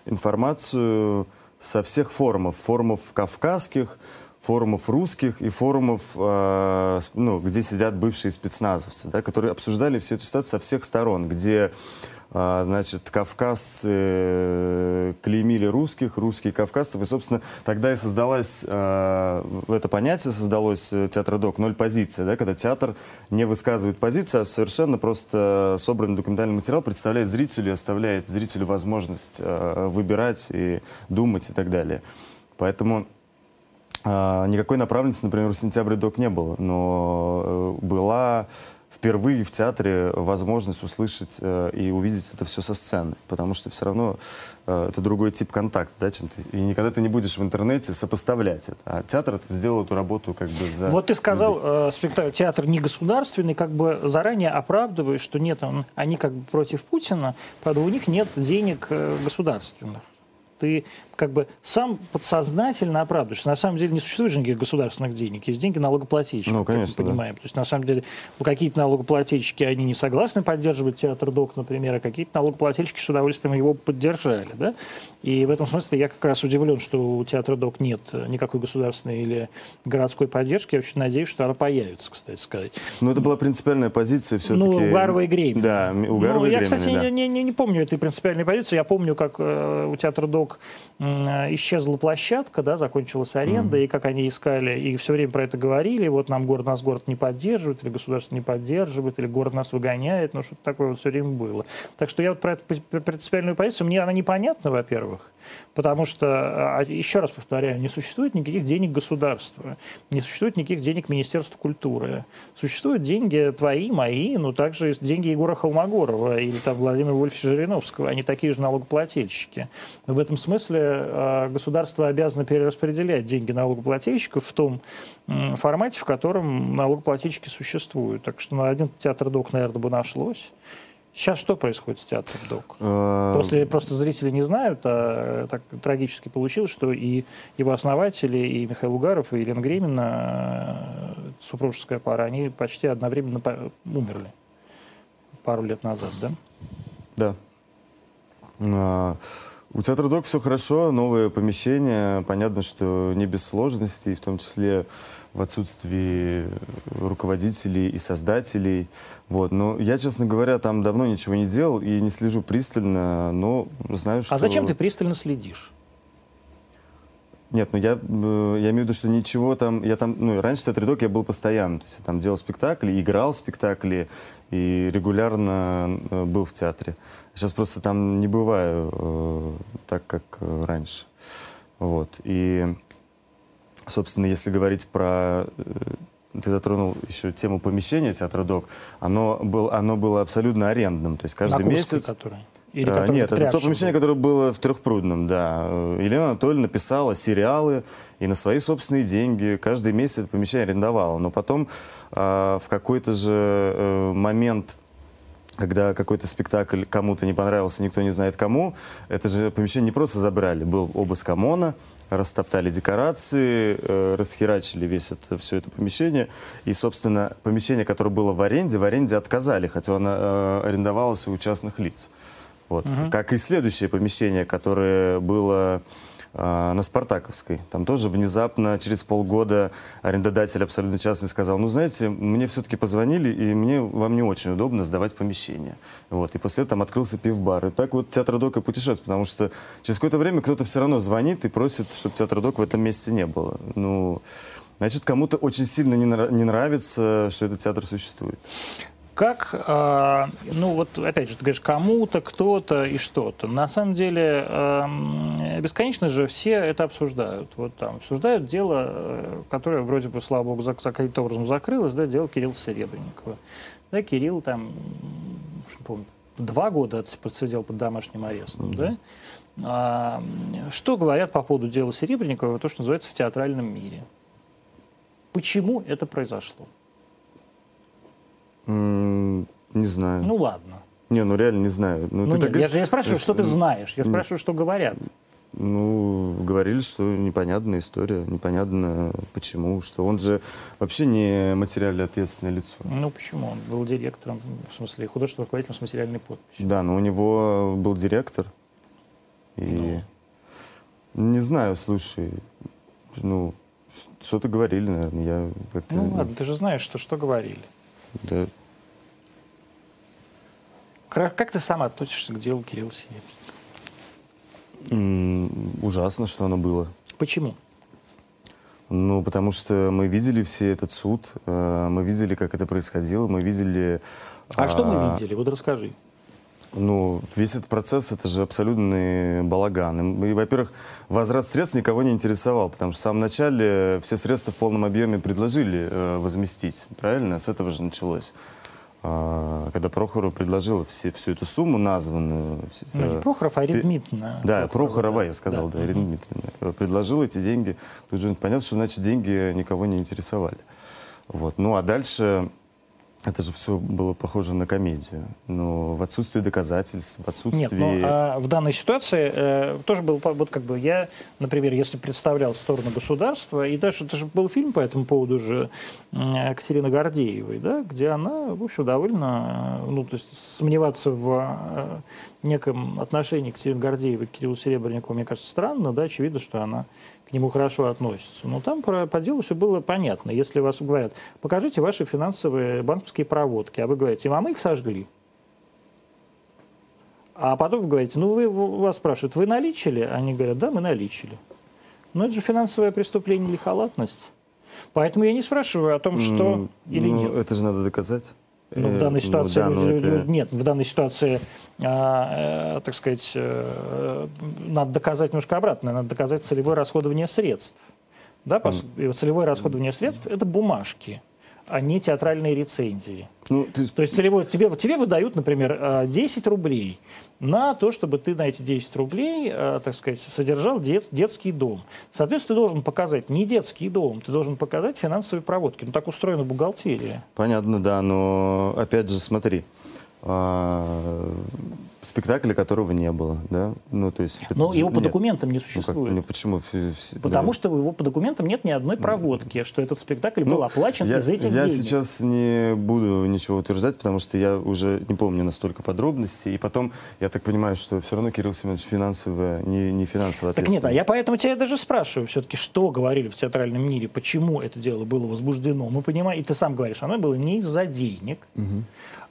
информацию со всех форумов, форумов кавказских, форумов русских и форумов, э, ну, где сидят бывшие спецназовцы, да, которые обсуждали всю эту ситуацию со всех сторон, где, э, значит, кавказцы клеймили русских, русские кавказцев, и, собственно, тогда и создалось, э, это понятие создалось Театр ДОК, ноль позиции, да, когда театр не высказывает позицию, а совершенно просто собранный документальный материал представляет зрителю и оставляет зрителю возможность э, выбирать и думать и так далее. Поэтому... Никакой направленности, например, у «Сентября ДОК» не было, но была впервые в театре возможность услышать и увидеть это все со сцены, потому что все равно это другой тип контакта, да, чем ты, и никогда ты не будешь в интернете сопоставлять это. А театр это сделал эту работу как бы за... Вот ты сказал, э, спектакль «Театр не государственный», как бы заранее оправдываешь, что нет, он, они как бы против Путина, поэтому у них нет денег государственных. Ты как бы сам подсознательно оправдываешься. На самом деле не существует же никаких государственных денег, есть деньги налогоплательщиков, ну, конечно, мы понимаем. Да. То есть на самом деле какие-то налогоплательщики, они не согласны поддерживать Театр ДОК, например, а какие-то налогоплательщики с удовольствием его поддержали. Да? И в этом смысле я как раз удивлен, что у Театра ДОК нет никакой государственной или городской поддержки. Я очень надеюсь, что она появится, кстати сказать. Ну, это была принципиальная позиция все-таки. Ну, Угарова и Гремина. Да, Угарова ну, и я, Гремина, кстати, да. не, не, не помню этой принципиальной позиции. Я помню, как э, у Театра ДОК исчезла площадка, да, закончилась аренда, mm-hmm. и как они искали, и все время про это говорили, вот нам город, нас город не поддерживает, или государство не поддерживает, или город нас выгоняет, ну что-то такое вот все время было. Так что я вот про эту принципиальную позицию, мне она непонятна, во-первых, потому что, еще раз повторяю, не существует никаких денег государства, не существует никаких денег Министерства культуры, существуют деньги твои, мои, но также деньги Егора Холмогорова или там Владимира Вольфовича Жириновского, они такие же налогоплательщики. В этом смысле смысле государство обязано перераспределять деньги налогоплательщиков в том формате, в котором налогоплательщики существуют. Так что на один Театр ДОК, наверное, бы нашлось. Сейчас что происходит с Театром ДОК? После просто зрители не знают, а так трагически получилось, что и его основатели, и Михаил Угаров, и Елена Гремина, супружеская пара, они почти одновременно умерли пару лет назад, да? Да. У Театра ДОК все хорошо, новое помещение, понятно, что не без сложностей, в том числе в отсутствии руководителей и создателей. Вот. Но я, честно говоря, там давно ничего не делал и не слежу пристально, но знаю, что... А зачем ты пристально следишь? Нет, ну я, я имею в виду, что ничего там... Я там ну, раньше в Театре ДОК я был постоянно. То есть я там делал спектакли, играл в спектакли и регулярно был в театре. Сейчас просто там не бываю э, так, как раньше. Вот. И, собственно, если говорить про... Ты затронул еще тему помещения Театра ДОК. Оно, был, оно было абсолютно арендным. То есть каждый на Курской, месяц... Который... Или а, нет, это то помещение, было. Которое было в Трехпрудном, да. Елена Анатольевна писала сериалы и на свои собственные деньги каждый месяц это помещение арендовала. Но потом а, в какой-то же а, момент, когда какой-то спектакль кому-то не понравился, никто не знает кому, это же помещение не просто забрали. Был обыск ОМОНа, растоптали декорации, э, расхерачили весь это, все это помещение. И, собственно, помещение, которое было в аренде, в аренде отказали, хотя оно э, арендовалось у частных лиц. Вот. Uh-huh. Как и следующее помещение, которое было э, на Спартаковской. Там тоже внезапно, через полгода, арендодатель абсолютно частный сказал, ну, знаете, мне все-таки позвонили, и мне вам не очень удобно сдавать помещение. Вот. И после этого там открылся пивбар. И так вот Театр ДОК и путешествует, потому что через какое-то время кто-то все равно звонит и просит, чтобы Театр ДОК в этом месте не было. Ну, значит, кому-то очень сильно не, нра- не нравится, что этот театр существует. Как, ну вот опять же, ты говоришь, кому-то, кто-то и что-то. На самом деле, бесконечно же все это обсуждают. Вот там обсуждают дело, которое вроде бы, слава богу, каким-то образом закрылось, да, дело Кирилла Серебренникова. Да, Кирилл там, что не помню, два года отсидел под домашним арестом, mm-hmm. да? А, что говорят по поводу дела Серебренникова, то, что называется, в театральном мире? Почему это произошло? Mm, не знаю. Ну ладно. Не, ну реально не знаю. Ну, ну, ты нет, так... Я же не спрашиваю, что ты знаешь, я спрашиваю, что говорят. Ну, говорили, что непонятная история, непонятно почему, что он же вообще не материально ответственное лицо. Ну, почему? Он был директором, в смысле, художественным руководителем с материальной подписью. Да, но у него был директор, и... Ну. Не знаю, слушай, ну, что-то говорили, наверное, я как-то... Ну, ладно, ты же знаешь, что, что говорили. Да. Как ты сам относишься к делу Кирилла Серебренникова? Ужасно, что оно было. Почему? Ну, потому что мы видели все этот суд, мы видели, как это происходило, мы видели... А, а... что мы видели? Вот расскажи. Ну, весь этот процесс, это же абсолютный балаган. И, во-первых, возврат средств никого не интересовал, потому что в самом начале все средства в полном объеме предложили возместить, правильно? С этого же началось. Когда Прохоров предложил все, всю эту сумму названную... Ну, не Прохоров, а Редмитна. Да, Прохорова, да. Я сказал, да, да Редмитна. Предложил эти деньги. Тут же понятно, что значит деньги никого не интересовали. Вот. Ну а дальше это же все было похоже на комедию. Но в отсутствии доказательств, в отсутствии... Нет, но, а, в данной ситуации э, тоже был... Вот как бы я, например, если представлял сторону государства, и даже это же был фильм по этому поводу же э, Катерины Гордеевой, да, где она, в общем, довольно... Ну, то есть сомневаться в э, неком отношении Катерины Гордеевой к Кириллу Серебренникову, мне кажется, странно, да, очевидно, что она... к нему хорошо относятся. Но там про, по делу все было понятно. Если вас говорят, покажите ваши финансовые банковские проводки, а вы говорите, а мы их сожгли. А потом вы говорите, ну вы, вас спрашивают, вы наличили? Они говорят, да, мы наличили. Но это же финансовое преступление или халатность. Поэтому я не спрашиваю о том, что или нет. Ну, это же надо доказать. Ну, в данной ситуации, ну, да, ну, это... нет, в данной ситуации, э, э, так сказать, э, надо доказать немножко обратно, надо доказать целевое расходование средств. Да, пос... mm. Целевое расходование средств – это бумажки, а не театральные рецензии. Ну, ты... То есть целевое... тебе, тебе выдают, например, десять рублей на то, чтобы ты на эти десять рублей, так сказать, содержал дет... детский дом. Соответственно, ты должен показать не детский дом, ты должен показать финансовые проводки. Ну, так устроена бухгалтерия. Понятно, да, но опять же, смотри. Спектакля, которого не было, да? Ну, то есть... Но это... его по нет. документам не существует. Ну, как, ну, почему? Потому да. что его по документам нет ни одной проводки, что этот спектакль ну, был оплачен я, из этих я денег. Я сейчас не буду ничего утверждать, потому что я уже не помню настолько подробностей. И потом, я так понимаю, что все равно Кирилл Семенович финансово, не, не финансово ответственный. Так нет, а я поэтому тебя даже спрашиваю все-таки, что говорили в театральном мире, почему это дело было возбуждено. Мы понимаем, и ты сам говоришь, оно было не из-за денег. Угу.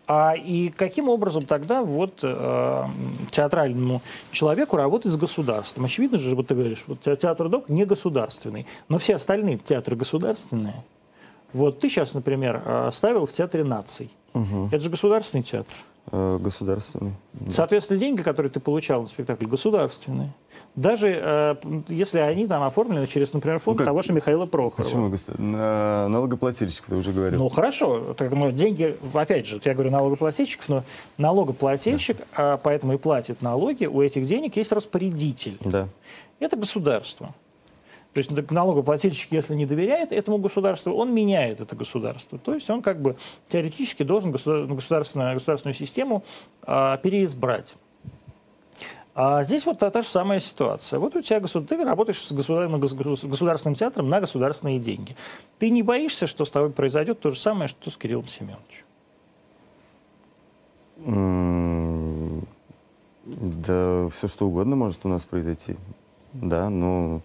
А и каким образом тогда вот э, театральному человеку работать с государством? Очевидно же, вот ты говоришь, вот театр ДОК не государственный, но все остальные театры государственные. Вот ты сейчас, например, ставил в Театре Наций. Угу. Это же государственный театр. Э, государственный. Да. Соответственно, деньги, которые ты получал на спектакль, государственные. Даже э, если они там оформлены через, например, фонд ну, того же Михаила Прохорова. Почему государственный? Налогоплательщиков ты уже говорил. Ну хорошо, так, может, деньги, опять же, я говорю налогоплательщиков, но налогоплательщик, да. а, поэтому и платит налоги, у этих денег есть распорядитель. Да. Это государство. То есть налогоплательщик, если не доверяет этому государству, он меняет это государство. То есть он как бы теоретически должен государственную, государственную систему а, переизбрать. А здесь вот та, та же самая ситуация. Вот у тебя государ... ты работаешь с государственным театром на государственные деньги. Ты не боишься, что с тобой произойдет то же самое, что с Кириллом Семеновичем? Mm, да, все что угодно может у нас произойти. Да, но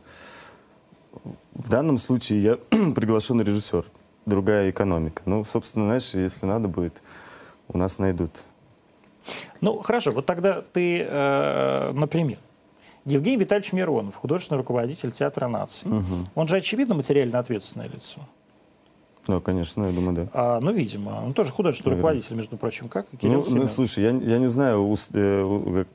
в данном случае я приглашенный режиссер, другая экономика. Ну, собственно, знаешь, если надо будет, у нас найдут. Ну, хорошо, вот тогда ты, э, например, Евгений Витальевич Миронов, художественный руководитель Театра Наций. Угу. Он же, очевидно, материально ответственное лицо. Да, конечно, я думаю, да. А, ну, видимо. Он тоже художественный руководитель, между прочим, как и Кирилл Семенов. Ну, слушай, я, я не знаю, уст,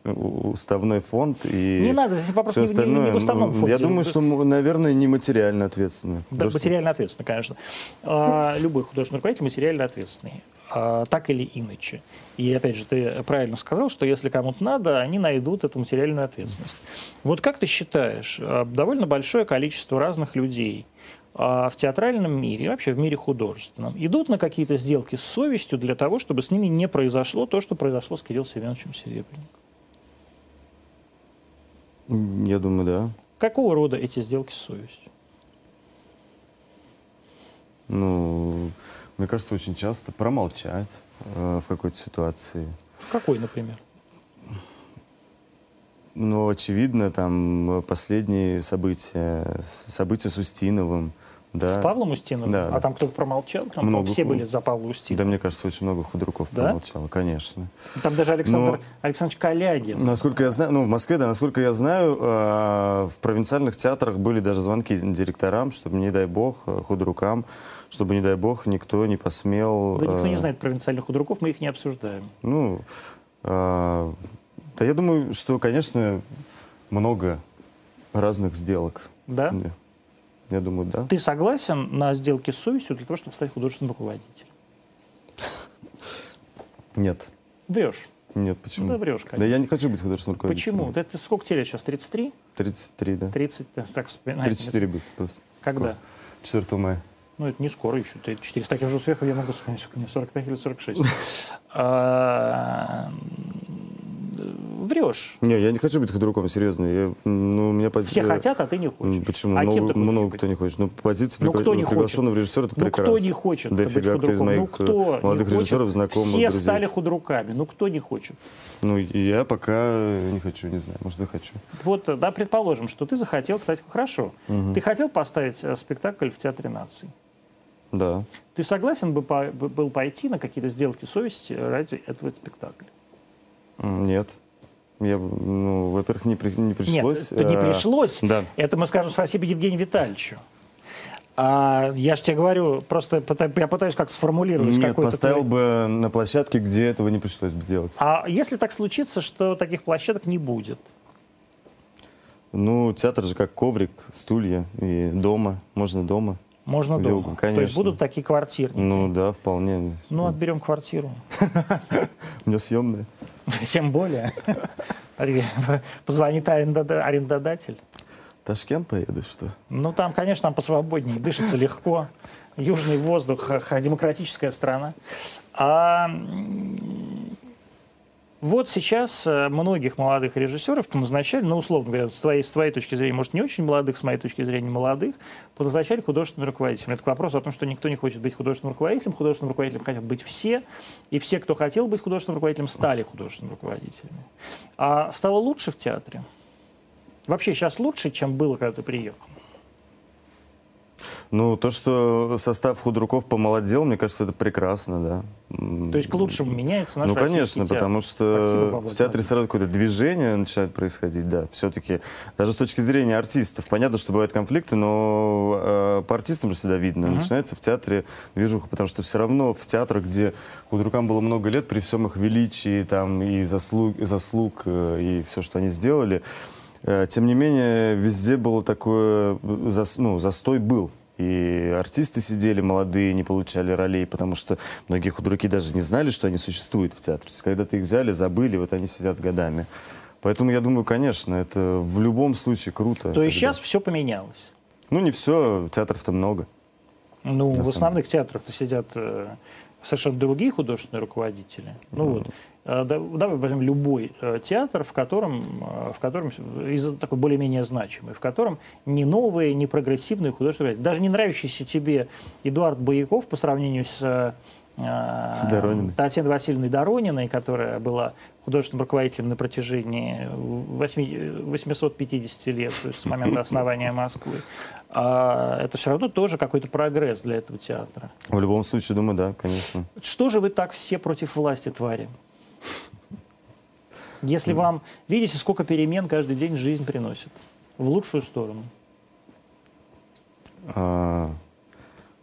уставной фонд и не надо, вопрос не, не, не в уставном фонде. Я думаю, что, наверное, не материально ответственный. Да, потому материально что... ответственный, конечно. А, любой художественный руководитель материально ответственный. А, так или иначе. И, опять же, ты правильно сказал, что если кому-то надо, они найдут эту материальную ответственность. Вот как ты считаешь, довольно большое количество разных людей в театральном мире, вообще в мире художественном, идут на какие-то сделки с совестью для того, чтобы с ними не произошло то, что произошло с Кириллом Семеновичем Серебренниковым? Я думаю, да. Какого рода эти сделки с совестью? Ну, мне кажется, очень часто промолчать э, в какой-то ситуации. В какой, например? Ну, очевидно, там последние события, события с Устиновым. Да. С Павлом Устиновым? Да, а да. Там кто-то промолчал? Там много... все были за Павла Устинова. Да, мне кажется, очень много худруков да? промолчало, конечно. Там даже Александр Но... Александрович Калягин. Насколько я знаю, ну, в Москве, да, насколько я знаю, э, в провинциальных театрах были даже звонки директорам, чтобы, не дай бог, худрукам, чтобы, не дай бог, никто не посмел... Да э... никто не знает провинциальных худруков, мы их не обсуждаем. Ну, э... да, я думаю, что, конечно, много разных сделок. Да? Я, я думаю, да. Ты согласен на сделки с совестью для того, чтобы стать художественным руководителем? Нет. Врешь? Нет, почему? Да врешь, конечно. Да я не хочу быть художественным руководителем. Почему? Да ты сколько тебе лет сейчас? тридцать три? тридцать три, да. тридцать, так вспоминай. тридцать четыре будет просто. Когда? Скоро. четвёртого мая. Ну, это не скоро еще. четыре. С таких же успехов я могу вспомнить. Мне сорок пять или сорок шесть. Врешь. Не, я не хочу быть худруком, серьезно. Я, ну, у меня пози... Все хотят, а ты не хочешь. Почему? А кем ты много быть? Кто не хочет. Ну, позиция ну, пригла... приглашенного режиссера — это ну, прекрасно. Кто не хочет да быть худруком? Из моих ну, кто молодых режиссеров, знакомых, все друзей. Стали худруками. Ну, кто не хочет? Ну, я пока не хочу, не знаю. Может, захочу. Вот, да, предположим, что ты захотел стать... Хорошо. Угу. Ты хотел поставить спектакль в Театре Наций? Да. Ты согласен бы по... был пойти на какие-то сделки совести ради этого спектакля? Нет. Я, ну, во-первых, не, при, не пришлось. Нет, это не пришлось. А, да. Это мы скажем спасибо Евгению Витальевичу. А, я же тебе говорю, просто я пытаюсь как-то сформулировать. Нет, поставил твой... бы на площадке, где этого не пришлось бы делать. А если так случится, что таких площадок не будет? Ну, театр же как коврик, стулья и дома. Можно дома. Можно дома. Вилку, конечно. То есть будут такие квартирники? Ну да, вполне. Ну, отберем квартиру. У меня съемная. Тем более. Позвонит арендодатель. Ташкент поеду, что? Ну, там, конечно, там посвободнее. Дышится легко. Южный воздух, демократическая страна. А... Вот сейчас многих молодых режиссеров назначали, ну, условно говоря, с твоей, с твоей точки зрения, может, не очень молодых, с моей точки зрения, молодых, назначали художественным руководителем. Это к вопросу о том, что никто не хочет быть художественным руководителем. Художественным руководителем хотят быть все. И все, кто хотел быть художественным руководителем, стали художественными руководителями. А стало лучше в театре? Вообще сейчас лучше, чем было, когда ты приехал? Ну, то, что состав худруков помолодел, мне кажется, это прекрасно, да. То есть к лучшему меняется наш российский театр? Ну, конечно, потому что в театре сразу какое-то движение начинает происходить, да. Все-таки, даже с точки зрения артистов, понятно, что бывают конфликты, но э, по артистам же всегда видно. Mm-hmm. Начинается в театре движуха, потому что все равно в театрах, где худрукам было много лет, при всем их величии, там, и заслуг, и, заслуг, и все, что они сделали, э, тем не менее, везде было такое, зас, ну, застой был. И артисты сидели молодые, не получали ролей, потому что многие худруки даже не знали, что они существуют в театре. То есть, когда ты их взяли, забыли, вот они сидят годами. Поэтому я думаю, конечно, это в любом случае круто. То есть сейчас все поменялось? Ну, не все, театров-то много. Ну, в основных театрах-то сидят совершенно другие художественные руководители. Ну, вот. Давай возьмем любой театр, в котором, в котором такой более-менее значимый, в котором не новые, не прогрессивные художественные, даже не нравящийся тебе Эдуард Бойков по сравнению с Дорониной. Татьяной Васильевной Дорониной, которая была художественным руководителем на протяжении восьмисот пятидесяти лет, то есть с момента основания Москвы. А это все равно тоже какой-то прогресс для этого театра. В любом случае, думаю, да, конечно. Что же вы так все против власти творим? Если вам, видите, сколько перемен каждый день жизнь приносит в лучшую сторону? А,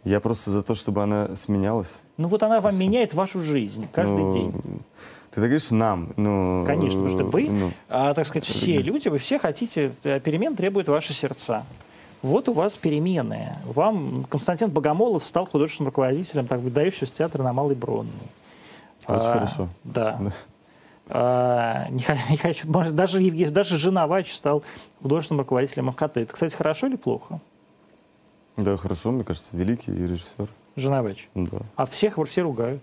Я просто за то, чтобы она сменялась. Ну вот она вам меняет вашу жизнь каждый ну, день. Ты так говоришь нам. Ну, конечно, потому что вы, ну, а, так сказать, все люди, вы все хотите, перемен требуют ваши сердца. Вот у вас перемены. Вам Константин Богомолов стал художественным руководителем так выдающегося театра на Малой Бронной. Очень а, хорошо. Да. да. А, не, не хочу, может, даже, даже Жиновач стал художественным руководителем МХАТ. Это, кстати, хорошо или плохо? Да, хорошо, мне кажется, великий режиссер. Жиновач. Да. А всех все ругают.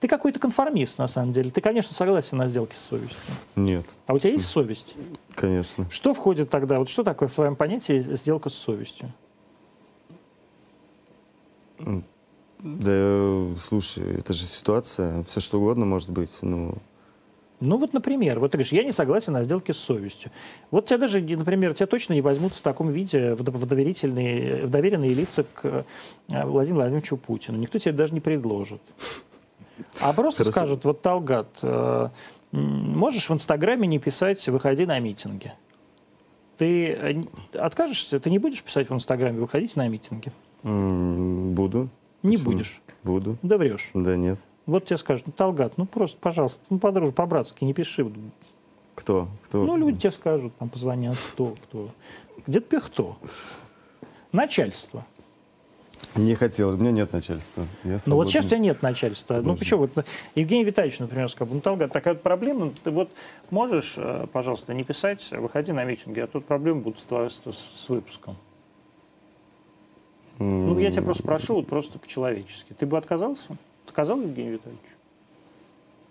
Ты какой-то конформист, на самом деле. Ты, конечно, согласен на сделки с совестью. Нет. А у тебя есть совесть? Конечно. Что входит тогда? Вот что такое в твоем понятии сделка с совестью? Да, слушай, это же ситуация. Все что угодно может быть. Ну, ну вот, например, вот ты говоришь, я не согласен на сделки с совестью. Вот тебя даже, например, тебя точно не возьмут в таком виде в доверительные, в доверенные лица к Владимиру Владимировичу Путину. Никто тебе даже не предложит. А просто Хорошо. скажут, вот, Талгат, э, можешь в Инстаграме не писать «выходи на митинги». Ты откажешься? Ты не будешь писать в Инстаграме «выходите на митинги»? Mm, буду. Не Почему? будешь? Буду. Да врешь? Да нет. Вот тебе скажут, ну, Талгат, ну просто, пожалуйста, ну, по-дружбе, по-братски не пиши. Кто? Кто? Ну, люди тебе скажут, там позвонят, кто, кто. Где-то кто? Начальство. Не хотел, у меня нет начальства. Ну вот сейчас у тебя нет начальства. Боже. Ну почему? Вот, Евгений Витальевич, например, сказал, ну, Талгат, такая вот проблема, ты вот можешь, пожалуйста, не писать, выходи на митинги, а тут проблемы будут с, с, с выпуском. Mm. Ну я тебя просто прошу, вот просто по-человечески. Ты бы отказался? Отказал Евгению Витальевичу?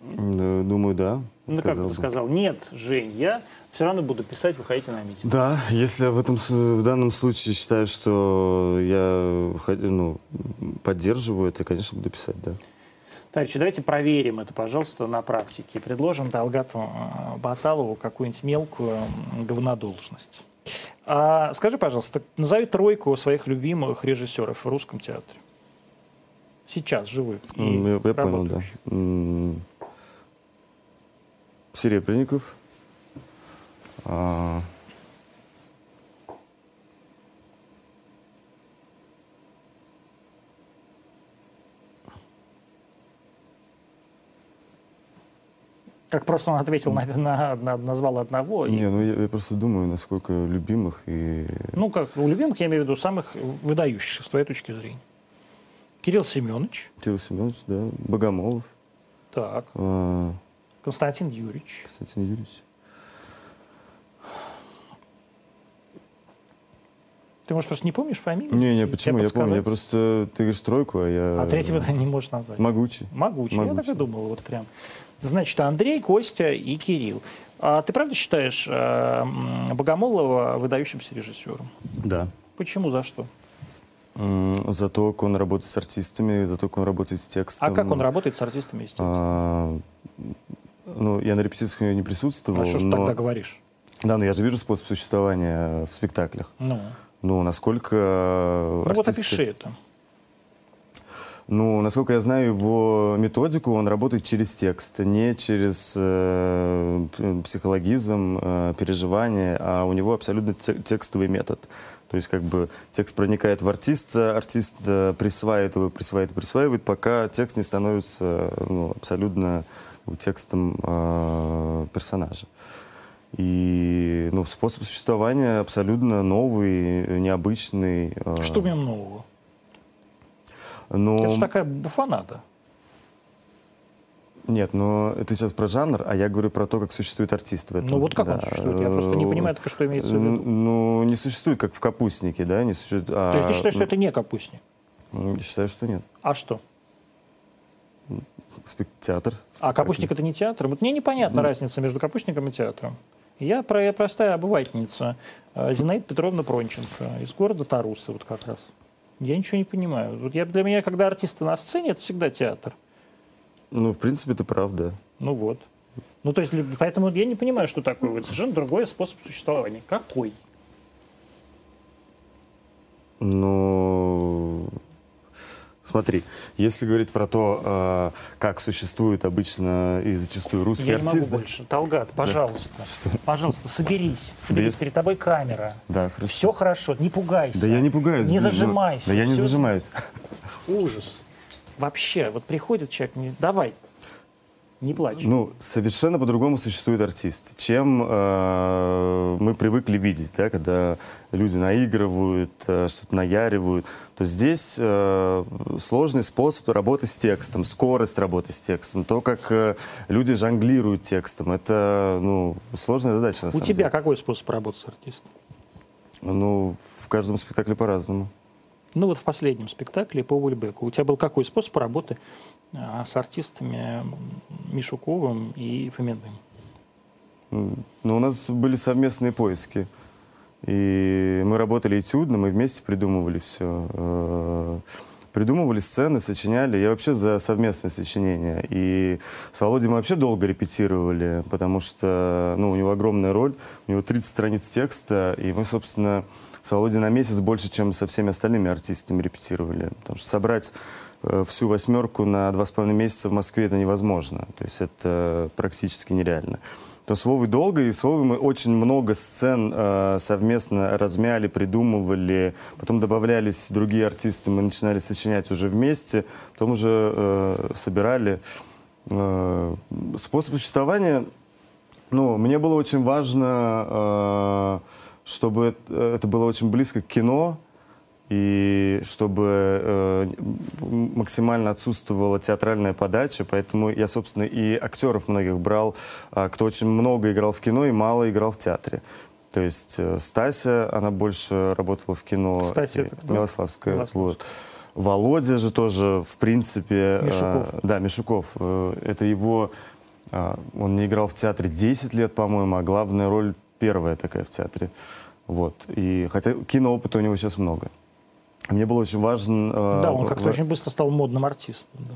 Да, думаю, да. Ну как бы ты сказал? Нет, Жень, я все равно буду писать, выходите на митинг. Да, если в, этом, в данном случае считаю, что я ну, поддерживаю это, конечно, буду писать, да. Товарищи, давайте проверим это, пожалуйста, на практике. Предложим Талгату Баталову какую-нибудь мелкую говнодолжность. А, скажи, пожалуйста, назови тройку своих любимых режиссеров в русском театре. Сейчас, живых. И я я понял, да. Серебренников, а... Как просто он ответил, на, на, на, назвал одного. Не, и... ну я, я просто думаю, насколько любимых и... Ну как, у любимых я имею в виду самых выдающихся, с твоей точки зрения. Кирилл Семенович. Кирилл Семенович, да. Богомолов. Так. А... Константин Юрьевич. Константин Юрьевич. Ты, может, просто не помнишь фамилию? Не, не, почему? Я помню. Я просто... Ты говоришь тройку, а я... А третьего не можешь назвать. Могучий. Могучий. Могучий. Я так и думал, вот прям. Значит, Андрей, Костя и Кирилл. А ты правда считаешь Богомолова выдающимся режиссером? Да. Почему? За что? За то, как он работает с артистами, за то, как он работает с текстом. А как он работает с артистами и с текстом? А, ну, я на репетициях не присутствовал. А что ж но... тогда говоришь? Да, но я же вижу способ существования в спектаклях. Ну, ну насколько... Ну, артисты... вот опиши это. Ну, насколько я знаю его методику, он работает через текст, не через э, психологизм, э, переживание, а у него абсолютно тек текстовый метод. То есть как бы текст проникает в артиста, артист присваивает его, присваивает, присваивает, пока текст не становится ну, абсолютно текстом э, персонажа. И ну, способ существования абсолютно новый, необычный. Э, Что в нем нового? Но... Это же такая буфонада. Нет, но ты сейчас про жанр, а я говорю про то, как существует артист в этом. Ну вот как да. он существует? Я просто не понимаю, что имеется в виду. Ну, не существует, как в капустнике, да? Не существует, а... То есть ты считаешь, что это не капустник? Считаю, что нет. А что? Театр. А капустник — это не театр? Вот мне непонятна ну... разница между капустником и театром. Я, про... я простая обывательница, Зинаида Петровна Пронченко, из города Тарусы вот как раз. Я ничего не понимаю. Вот я, для меня, когда артисты на сцене, это всегда театр. Ну, в принципе, это правда. Ну вот. Ну, то есть, поэтому я не понимаю, что такое. Это совершенно другой способ существования. Какой? Ну, Смотри, если говорить про то, э, как существует обычно и зачастую русский Я артист... Я не могу да? больше. Талгат, пожалуйста, да. пожалуйста, соберись. Соберись, Без... перед тобой камера. Да, хорошо. Все хорошо, не пугайся. Да я не пугаюсь. Не зажимайся. Да я не Все... зажимаюсь. Ужас. Вообще, вот приходит человек, мне, давай, не плачь. Ну, совершенно по-другому существует артист, чем э, мы привыкли видеть, да, когда люди наигрывают, э, что-то наяривают. То здесь э, сложный способ работы с текстом, скорость работы с текстом, то, как э, люди жонглируют текстом. Это ну, сложная задача, на самом деле. У тебя какой способ работы с артистом? Ну, в каждом спектакле по-разному. Ну вот в последнем спектакле по Уэльбеку у тебя был какой способ работы а, с артистами Мишуковым и Фоминым? Ну, у нас были совместные поиски. И мы работали этюдно, мы вместе придумывали все. Придумывали сцены, сочиняли. Я вообще за совместное сочинение. И с Володей мы вообще долго репетировали, потому что ну, у него огромная роль, у него тридцать страниц текста, и мы, собственно... С Володей на месяц больше, чем со всеми остальными артистами репетировали. Потому что собрать э, всю восьмерку на два с половиной месяца в Москве это невозможно. То есть это практически нереально. То с Вовой долго, и с Вовой мы очень много сцен э, совместно размяли, придумывали. Потом добавлялись другие артисты, мы начинали сочинять уже вместе. Потом уже э, собирали. Э, способ существования... Ну, мне было очень важно... Э, чтобы это было очень близко к кино, и чтобы э, максимально отсутствовала театральная подача. Поэтому я, собственно, и актеров многих брал, кто очень много играл в кино и мало играл в театре. То есть э, Стася, она больше работала в кино. Стася, это кто? Милославская. Милославская. Вот. Володя же тоже, в принципе... Мишуков. Э, да, Мишуков. Э, это его... Э, он не играл в театре десять лет, по-моему, а главная роль... Первая такая в театре. Вот. И, хотя киноопыта у него сейчас много. Мне было очень важно... Э, да, он как-то в... очень быстро стал модным артистом. Да.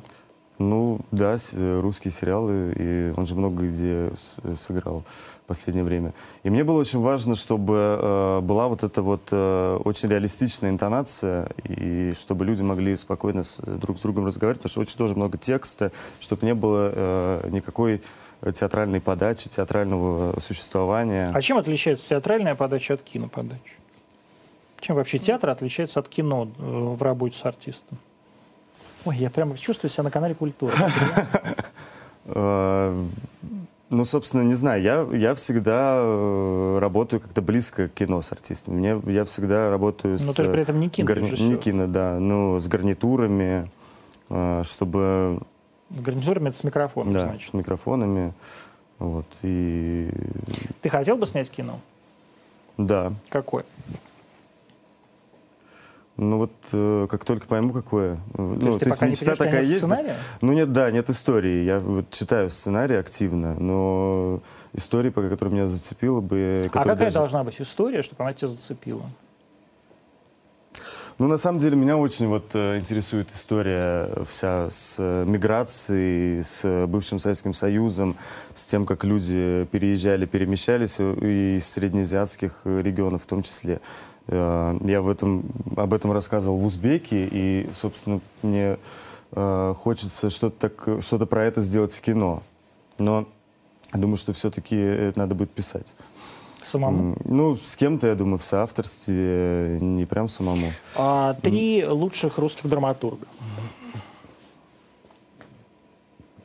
Ну, да, русские сериалы, и он же много где сыграл в последнее время. И мне было очень важно, чтобы э, была вот эта вот э, очень реалистичная интонация, и чтобы люди могли спокойно с, друг с другом разговаривать, потому что очень тоже много текста, чтобы не было э, никакой... театральной подачи, театрального существования. А чем отличается театральная подача от киноподачи? Чем вообще театр отличается от кино в работе с артистом? Ой, я прямо чувствую себя на канале «Культура». Ну, собственно, не знаю. Я, я всегда э, работаю как-то близко к кино с артистами. Мне, я всегда работаю с... Но ты же при этом не кино. Не кино, да. Ну, с гарнитурами, э, чтобы... С гарнитурами, это с микрофонами, да, значит. С микрофонами. Вот, и... Ты хотел бы снять кино? Да. Какое? Ну вот, э, как только пойму, какое. То ну, есть ты пока не придешь, такая есть. Сценария? Ну нет, да, нет истории. Я вот читаю сценарий активно, но история, по которой меня зацепила бы... А какая даже... должна быть история, чтобы она тебя зацепила? Ну, на самом деле, меня очень вот, интересует история вся с миграцией, с бывшим Советским Союзом, с тем, как люди переезжали, перемещались, и из среднеазиатских регионов в том числе. Я в этом, об этом рассказывал в «Узбеке», и, собственно, мне хочется что-то, так, что-то про это сделать в кино. Но думаю, что все-таки это надо будет писать. Самому? Ну, с кем-то, я думаю, в соавторстве, не прям самому. А, три mm. лучших русских драматурга.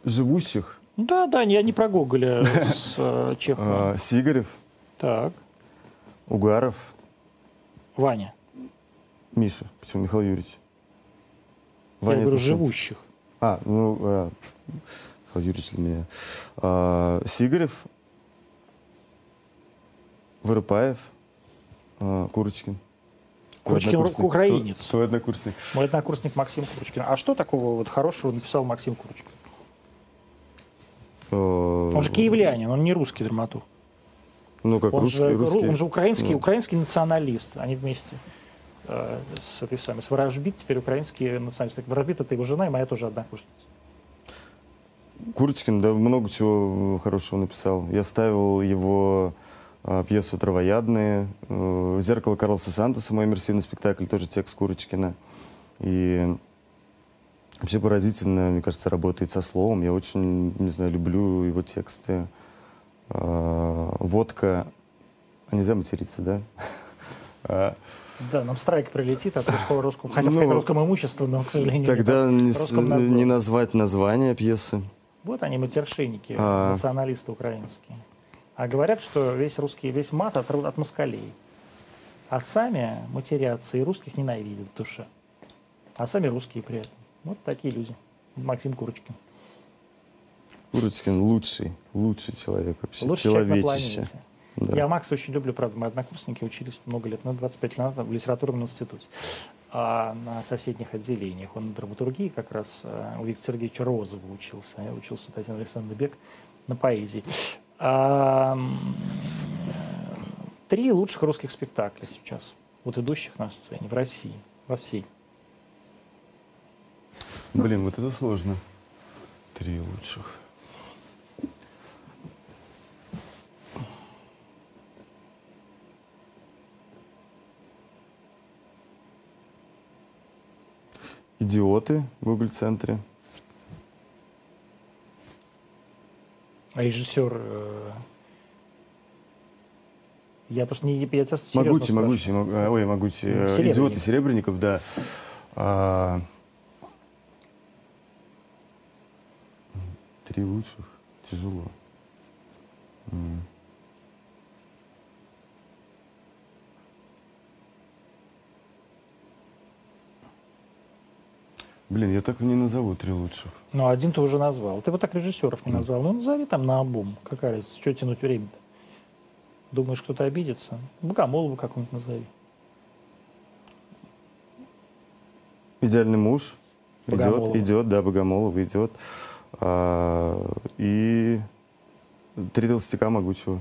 Живущих? Да, да, я не про Гоголя с Чеховым. Сигарев. Так. Угаров. Ваня. Миша. Почему Михаил Юрьевич? Я говорю, живущих. А, ну, Михаил Юрьевич для меня. Сигарев. Вырыпаев, Курочкин. Курочкин украинец. Твой однокурсник. Мой однокурсник Максим Курочкин. А что такого вот хорошего написал Максим Курочкин? Он же киевлянин, он не русский драматург. Ну как он русский, же, русский. Он же украинский, ну. украинский националист. Они вместе э, с этой самой, с Ворожбит, теперь украинский националист. Ворожбит — это его жена, и моя тоже однокурсница. Курочкин, да, много чего хорошего написал. Я ставил его... пьесу «Травоядные», «Зеркало Карлоса Сантоса», мой иммерсивный спектакль, тоже текст Курочкина. И Вообще поразительно, мне кажется, работает со словом. Я очень, не знаю, люблю его тексты. Водка... А нельзя материться, да? Да, нам страйк прилетит от русского русскому, хотя ну, русскому имуществу, но, к сожалению, тогда не, с... не назвать название пьесы. Вот они, матершинники, а... националисты украинские. А говорят, что весь русский, весь мат от, от москалей. А сами матерятся и русских ненавидят в душе. А сами русские при этом. Вот такие люди. Максим Курочкин. Курочкин лучший, лучший человек вообще. Лучший человечище. Да. Я Макса очень люблю, правда, мы однокурсники учились много лет, на двадцать пять лет назад в литературном институте, а на соседних отделениях. Он на драматургии как раз у Виктора Сергеевича Розова учился, а я учился у Татьяны Александровны Бек на поэзии. А, три лучших русских спектакля сейчас, вот идущих на сцене, в России, во всей. Блин, вот это сложно. Три лучших. «Идиоты» в Гоголь-центре. А режиссер... Э... Я просто не... Я Могучий, Могучий. Мог... Ой, Могучий. Серебренников. «Идиоты» Серебренников, да. А... Три лучших. Тяжело. М Блин, я так и не назову три лучших. Ну, один ты уже назвал. Ты вот так режиссеров не назвал. Ну, назови там наобум. Какая разница? Чего тянуть время-то? Думаешь, кто-то обидится? Богомолова какую-нибудь назови. «Идеальный муж». Идет, идет, да, Богомолов идет. А, и «Три толстяка» Могучего.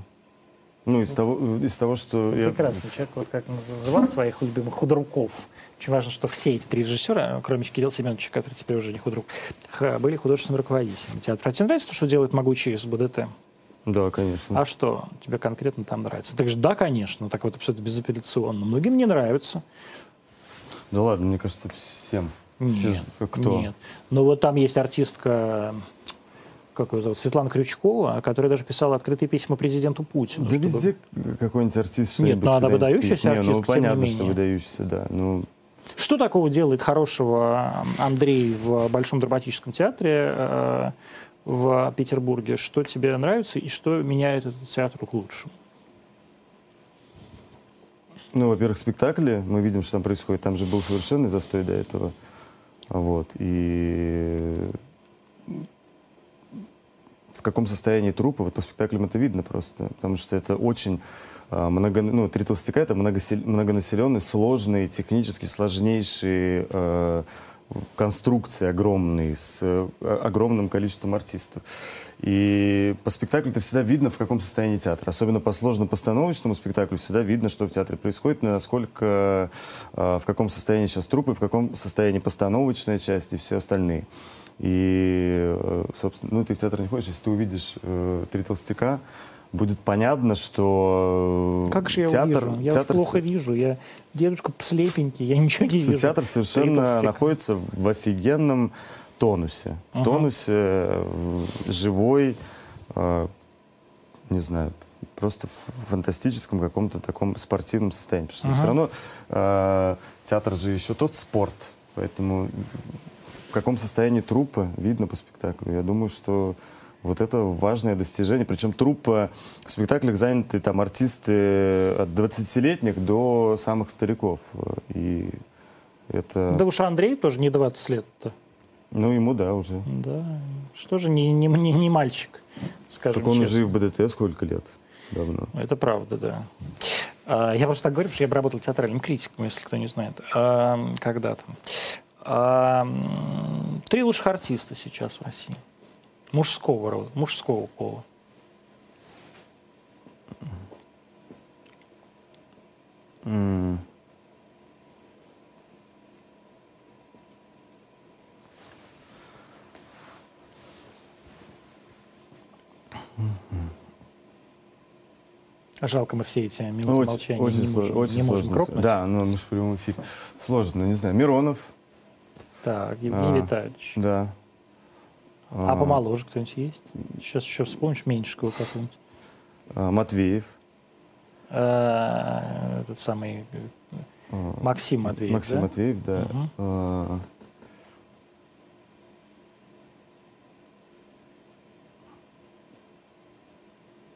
Ну, из того, из того, что... Я... Прекрасный человек, вот как называл своих любимых худруков. Очень важно, что все эти три режиссера, кроме Кирилла Семеновича, который теперь уже не худрук, были художественными руководителями театра. А тебе нравится то, что делает Могучий из БДТ? Да, конечно. А что тебе конкретно там нравится? Так же, да, конечно, так вот абсолютно безапелляционно. Многим не нравится. Да ладно, мне кажется, всем. Нет, все, кто? Нет. Ну вот там есть артистка... Как ее зовут? Светлана Крючкова, которая даже писала открытые письма президенту Путину. Да чтобы... везде какой-нибудь артист. Нет, ну она выдающаяся артистка. Ну понятно, что выдающаяся, да. Ну... Что такого делает хорошего Андрей в Большом драматическом театре э, в Петербурге? Что тебе нравится и что меняет этот театр к лучшему? Ну, во-первых, спектакли. Мы видим, что там происходит. Там же был совершенный застой до этого. Вот. И... в каком состоянии труппа, вот по спектаклям это видно просто, потому что это очень э, много, ну, «Три толстяка» — это многонаселенные, сложные, технически сложнейшие э, конструкции огромные, с э, огромным количеством артистов. И по спектаклю это всегда видно, в каком состоянии театр. Особенно по сложно-постановочному спектаклю всегда видно, что в театре происходит, насколько, э, в каком состоянии сейчас труппы, в каком состоянии постановочная часть и все остальные. И, собственно, ну, ты в театр не ходишь, если ты увидишь э, «Три толстяка», будет понятно, что как же я театр... увижу? Я театр... плохо вижу, я дедушка слепенький, я ничего не вижу. Театр совершенно находится в офигенном тонусе. В uh-huh. тонусе, в живой, э, не знаю, просто в фантастическом каком-то таком спортивном состоянии. Потому что uh-huh. все равно э, театр же еще тот спорт, поэтому... в каком состоянии труппа видно по спектаклю. Я думаю, что вот это важное достижение. Причем труппа в спектаклях заняты там артисты от двадцатилетних до самых стариков. И это... Да уж Андрей тоже не двадцать лет-то. Ну, ему да, уже. Да. Что же не, не, не, не мальчик, скажем так. Он честно. Уже и в БДТ сколько лет давно. Это правда, да. А, я просто так говорю, потому что я обработал театральным критиком, если кто не знает. А, когда-то. А, три лучших артиста сейчас в России. Мужского рода, мужского пола. Mm. Жалко, мы все эти минуты ну, молчания очень, не, очень можем, сложно, не можем кропнуть. Да, но ну, мы же в прямом эфире. Сложно, не знаю. Миронов. Так, Евгений а, Витальевич. Да. А, а помоложе кто-нибудь есть? Сейчас еще вспомнишь Меньшикова какого-нибудь. А, Матвеев. А, этот самый а, Максим Матвеев. Максим да? Матвеев, да. Угу. А,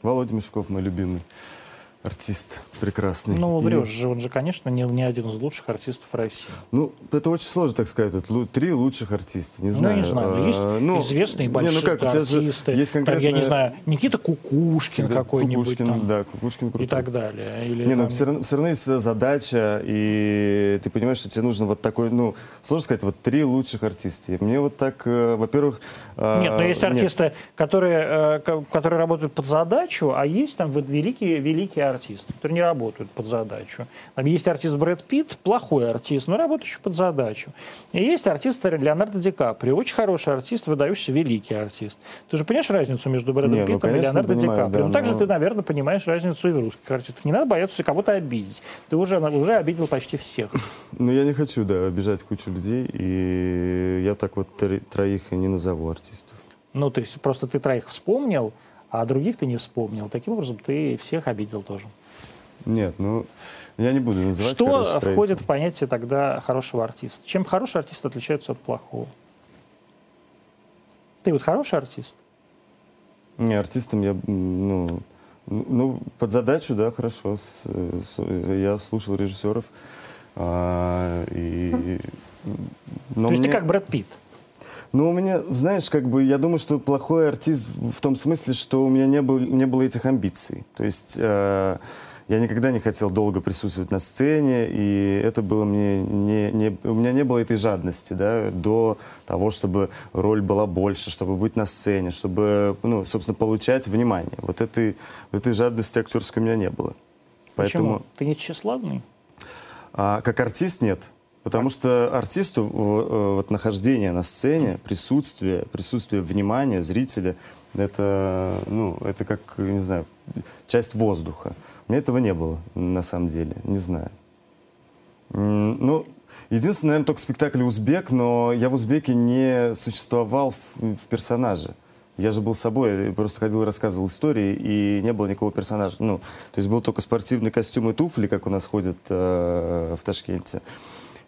Володя Мишков, мой любимый артист, прекрасный. Ну, врешь же, он же, конечно, не, не один из лучших артистов России. Ну, это очень сложно, так сказать. Тут три лучших артиста, не знаю. Ну, не знаю, но есть а, ну, известные большие не, ну как, артисты. Есть конкретная... там, я не знаю, Никита Кукушкин какой-нибудь. Кукушкин, там, да, Кукушкин крутой. И так далее. Или, не, там... ну, все равно, все равно есть всегда задача, и ты понимаешь, что тебе нужно вот такой, ну, сложно сказать, вот три лучших артиста. Мне вот так, во-первых... Нет, но есть артисты, нет. которые, которые работают под задачу, а есть там вот великие, великие артисты. артисты, которые не работают под задачу. Там есть артист Брэд Питт, плохой артист, но работающий под задачу. И есть артист Леонардо Ди Каприо, очень хороший артист, выдающийся великий артист. Ты же понимаешь разницу между Брэдом не, Питтом ну, конечно, и Леонардо понимаю, Ди Каприо? Да, ну, также но... ты, наверное, понимаешь разницу и в русских артистах. Не надо бояться кого-то обидеть. Ты уже, уже обидел почти всех. Ну, я не хочу, да, обижать кучу людей, и я так вот троих и не назову артистов. Ну, то есть просто ты троих вспомнил, а других ты не вспомнил. Таким образом, ты всех обидел тоже. Нет, ну, я не буду называть. Что входит в понятие тогда хорошего артиста? Чем хороший артист отличается от плохого? Ты вот хороший артист? Не, артистом я, ну, ну под задачу, да, хорошо. С, с, я слушал режиссеров. А, и, но То есть мне... ты как Брэд Питт? Ну, у меня, знаешь, как бы, я думаю, что плохой артист в том смысле, что у меня не было, не было этих амбиций. То есть э, я никогда не хотел долго присутствовать на сцене, и это было мне не, не, у меня не было этой жадности, да, до того, чтобы роль была больше, чтобы быть на сцене, чтобы, ну, собственно, получать внимание. Вот этой, вот этой жадности актерской у меня не было. Поэтому... Почему? Ты не тщеславный? А, как артист нет. Потому что артисту вот, нахождение на сцене, присутствие, присутствие внимания зрителя, это, ну, это как, не знаю, часть воздуха. У меня этого не было, на самом деле, не знаю. Ну, единственное, наверное, только спектакль «Узбек», но я в «Узбеке» не существовал в, в персонаже. Я же был собой, просто ходил и рассказывал истории, и не было никакого персонажа. Ну, то есть был только спортивный костюм и туфли, как у нас ходят э, в Ташкенте.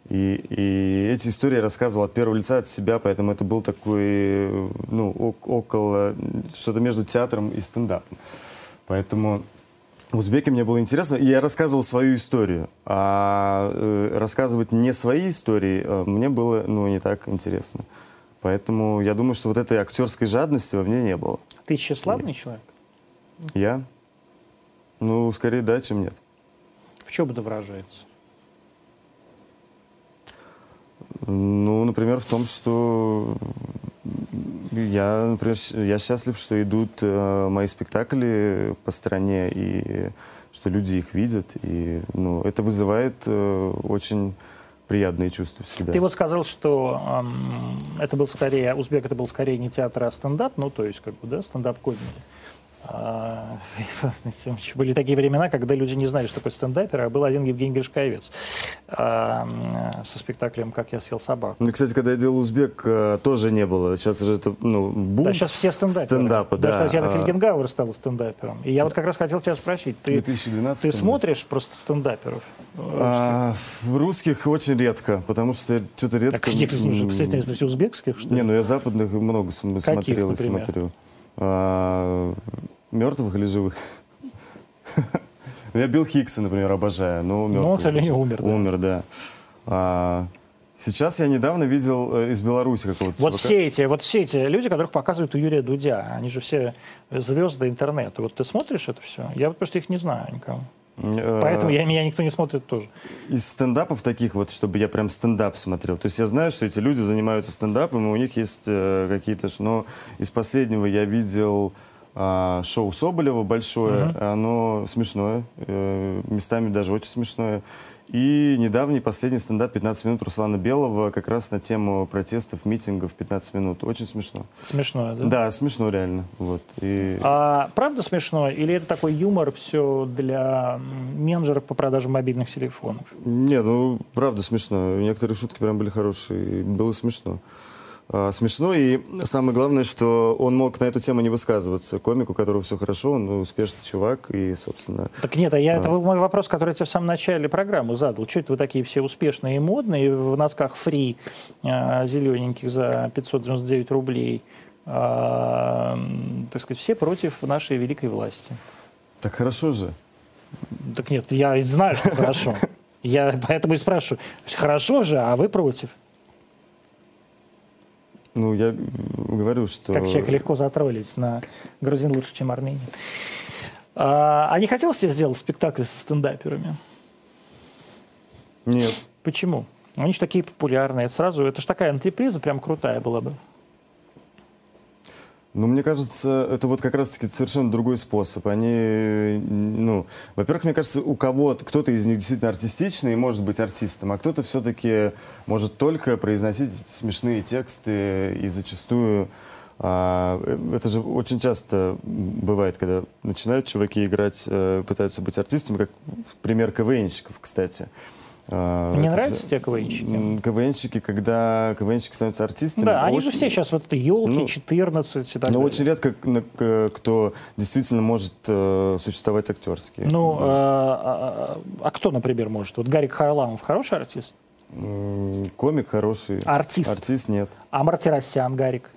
И, и эти истории я рассказывал от первого лица, от себя, поэтому это был такой, ну, около, что-то между театром и стендапом. Поэтому в «Узбеке» мне было интересно, и я рассказывал свою историю, а э, рассказывать не свои истории э, мне было, ну, не так интересно. Поэтому я думаю, что вот этой актерской жадности во мне не было. Ты тщеславный и... человек? Я? Ну, скорее да, чем нет. В чем это выражается? Ну, например, в том, что я, например, я счастлив, что идут э, мои спектакли по стране, и что люди их видят. И, ну, это вызывает э, очень приятные чувства всегда. Ты вот сказал, что э, это был скорее, «Узбек» это был скорее не театр, а стендап, ну, то есть, как бы, да, стендап-комедия. Были такие времена, когда люди не знали, что такое стендапер, а был один Евгений Гришковец со спектаклем «Как я съел собаку». Ну, кстати, когда я делал «Узбек», тоже не было. Сейчас же это, ну, бум. Да, сейчас все стендаперы. Стендапы, да. Даже Татьяна Фельгенгауэр стала стендапером. И я вот как раз хотел тебя спросить, ты, ты смотришь просто стендаперов? Русских? А, в русских очень редко, потому что что-то редко... Так, я, слушай, посмотри, спроси, узбекских, что ли? Не, ну я западных много Каких, смотрел и смотрю. А, мертвых или живых? Я Билл Хикса, например, обожаю. Но он, к сожалению, умер. Умер, да. Сейчас я недавно видел из Беларуси какого-то вот все эти, вот все эти люди, которых показывают у Юрия Дудя, они же все звезды интернета. Вот ты смотришь это все? Я вот просто их не знаю никого. Поэтому я, меня никто не смотрит тоже. Из стендапов таких вот, чтобы я прям стендап смотрел. То есть я знаю, что эти люди занимаются стендапом, и у них есть э, какие-то... Но из последнего я видел... А шоу Соболева большое, угу. оно смешное, местами даже очень смешное. И недавний, последний стендап «пятнадцать минут» Руслана Белого как раз на тему протестов, митингов «пятнадцать минут». Очень смешно. Смешно, да? Да, смешно реально. Вот. И... А правда смешно? Или это такой юмор все для менеджеров по продаже мобильных телефонов? Не, ну правда смешно. Некоторые шутки прям были хорошие. Было смешно. Смешно, и самое главное, что он мог на эту тему не высказываться. Комик, у которого все хорошо, он успешный чувак, и, собственно... Так нет, а я, а... это был мой вопрос, который я тебе в самом начале программы задал. Чего это вы такие все успешные и модные, в носках фри, зелененьких за пятьсот девяносто девять рублей, а, так сказать, все против нашей великой власти? Так хорошо же. Так нет, я знаю, что хорошо. Я поэтому и спрашиваю. Хорошо же, а вы против? Ну, я говорю, что... Как человек легко затроллить на грузин лучше, чем армянин. А, а не хотелось тебе сделать спектакль со стендаперами? Нет. Почему? Они же такие популярные. Это сразу... Это же такая антиприза прям крутая была бы. Ну, мне кажется, это вот как раз-таки совершенно другой способ. Они, ну, во-первых, мне кажется, у кого-то, кто-то из них действительно артистичный и может быть артистом, а кто-то все-таки может только произносить смешные тексты и зачастую... А, это же очень часто бывает, когда начинают чуваки играть, пытаются быть артистами, как пример КВНщиков, кстати. Мне это нравятся же... те КВНщики? КВНщики, когда КВНщики становятся артистами... Да, они очень... же все сейчас, вот это елки, ну, четырнадцать и так но далее. Но очень редко кто действительно может э, существовать актерски. Ну, а, а, а кто, например, может? Вот Гарик Харламов хороший артист? Комик хороший. Артист? Артист нет. А Мартиросян Гарик?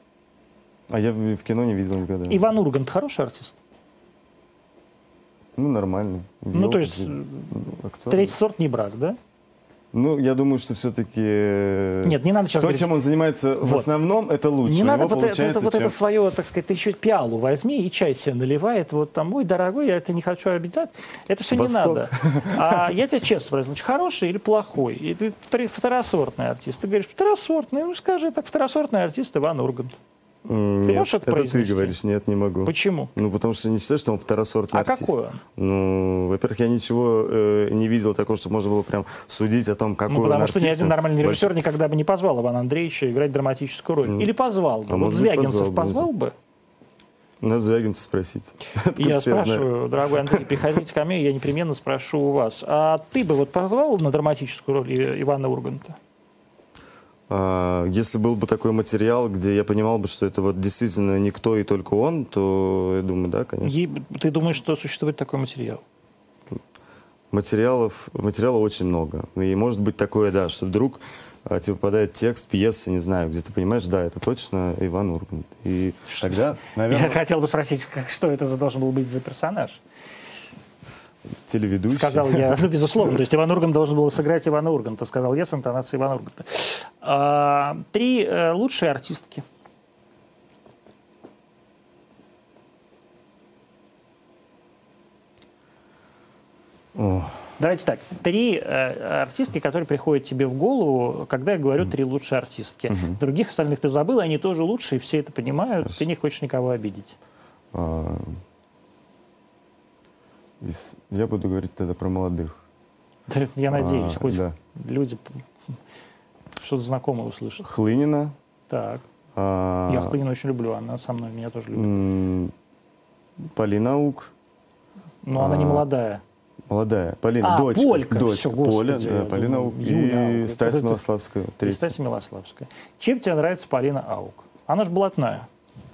А я в, в кино не видел никогда. Иван Ургант хороший артист? Ну, нормальный. Елки, ну, то есть актер, третий сорт не брак, да? Ну, я думаю, что все-таки... Нет, не надо сейчас то, говорить. чем он занимается вот. в основном, это лучше. Не надо вот, это, вот чем... это свое, так сказать, ты еще пиалу возьми и чай себе наливает. Вот там, ой, дорогой, я это не хочу обидать. Это все Восток. не надо. А я тебе честно говорю, значит, хороший или плохой? И ты второсортный артист. Ты говоришь, второсортный, ну скажи так, второсортный артист Иван Ургант. Ты нет, можешь это, это ты говоришь, нет, не могу. Почему? Ну, потому что я не считаю, что он второсортный а артист. А какой? Ну, во-первых, я ничего э, не видел такого, что можно было прям судить о том, какой ну, он артист. Потому что ни один нормальный режиссер больше... никогда бы не позвал Ивана Андреевича играть драматическую роль. Ну, или позвал бы. А вот Звягинцев позвал бы? Надо Звягинцев спросить. Я спрашиваю, я дорогой Андрей, приходите ко мне, я непременно спрошу у вас. А ты бы вот позвал на драматическую роль Ивана Урганта? Если был бы такой материал, где я понимал бы, что это вот действительно никто и только он, то я думаю, да, конечно. Ты думаешь, что существует такой материал? Материалов, материала очень много. И может быть такое, да, что вдруг тебе попадает текст, пьеса, не знаю, где ты понимаешь, да, это точно Иван Ургант. И что? Тогда, наверное... Я хотел бы спросить, как, что это за должен был быть за персонаж? Телеведущий. Сказал я, ну, безусловно, то есть Иван Ургант должен был сыграть Ивана Урганта, сказал я с интонацией Ивана Урганта. А, три э, лучшие артистки. О. Давайте так, три э, артистки, которые приходят тебе в голову, когда я говорю три лучшие артистки. Угу. Других остальных ты забыл, они тоже лучшие, все это понимают, Хорошо. ты не хочешь никого обидеть. А... Я буду говорить тогда про молодых. Я надеюсь, а, хоть да. люди что-то знакомое услышат. Хлынина. Так. А, я Хлынину очень люблю, она со мной меня тоже любит. Полина Ук. Но а, она не молодая. Молодая. Полина, а, дочка. Полька. Дочка. Все, Поля, господи, да, Полина Ук. И, и Стась Милославская. И Стась Милославская. Чем тебе нравится Полина Аук? Она же блатная.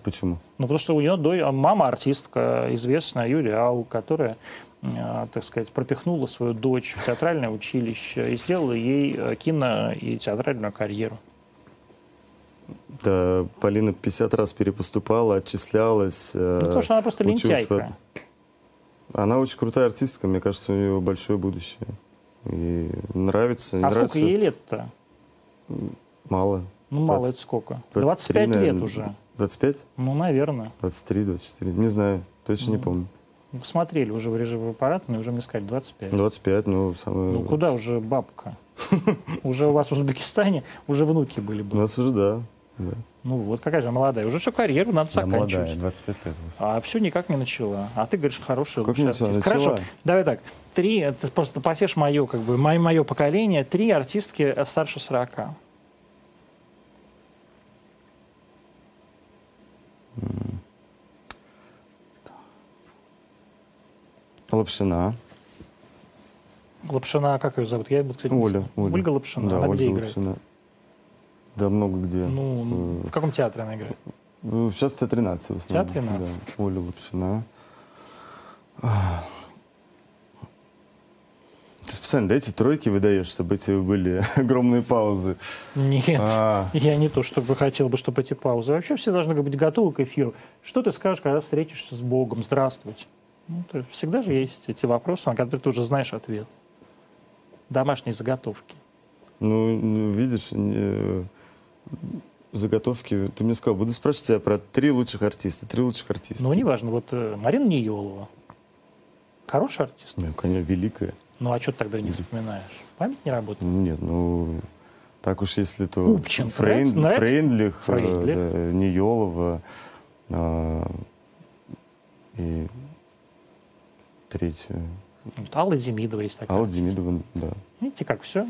Почему? Ну, потому что у нее до... мама артистка, известная Юлия Ау, которая, э, так сказать, пропихнула свою дочь в театральное училище и сделала ей кино и театральную карьеру. Да, Полина пятьдесят раз перепоступала, отчислялась. Э, ну, потому что она просто лентяйка. По... Она очень крутая артистка, мне кажется, у нее большое будущее. И нравится, не а нравится. А сколько ей лет-то? Мало. Ну, мало двадцать... это сколько? двадцать пять, двадцать три, лет наверное, уже. двадцать пять? Ну, наверное. двадцать три, двадцать четыре. Не знаю, точно ну, не помню. Посмотрели уже в режим аппаратный, уже мне сказали двадцать пять. двадцать пять, ну, самое... Ну, лучшее. Куда уже бабка? Уже у вас в Узбекистане уже внуки были бы. У нас уже, да. Да. Ну вот, какая же молодая. Уже всю карьеру надо да, заканчивать. Молодая, двадцать пять лет. А все никак не начала. А ты говоришь, хорошая, лучшая артистка. Хорошо, давай так. Три, ты просто посешь мое, как бы, мое, мое поколение, три артистки старше сорока. Mm. Лапшина. Лапшина, как ее зовут? Я буду, кстати, Оля, Оля. Ольга Лапшина. Да, а Ольга где Лапшина. Играет? Да, много где. Ну, в каком театре она играет? Сейчас в Театре Наций. Театре Наций. Да. Оля Лапшина. Ты специально, да, эти тройки выдаешь, чтобы эти были огромные паузы? Нет, а... я не то, чтобы хотел бы, чтобы эти паузы. Вообще все должны быть готовы к эфиру. Что ты скажешь, когда встретишься с Богом? Здравствуйте. Ну, всегда же есть эти вопросы, на которые ты уже знаешь ответ. Домашние заготовки. Ну, видишь, заготовки... Ты мне сказал, буду спрашивать тебя про три лучших артиста. Три лучших артиста. Ну, неважно. Вот Марина Неелова. Хороший артист? Ну, конечно, великая. Ну, а что ты тогда не вспоминаешь? Память не работает? Нет, ну... Так уж если то... Купчин. Фрейн... Нравится? Фрейндлих, Фрейндлих. Да, Неелова. А, и... Третью. Вот Алла Демидова есть такая. Алла Демидова, да. Видите, как все.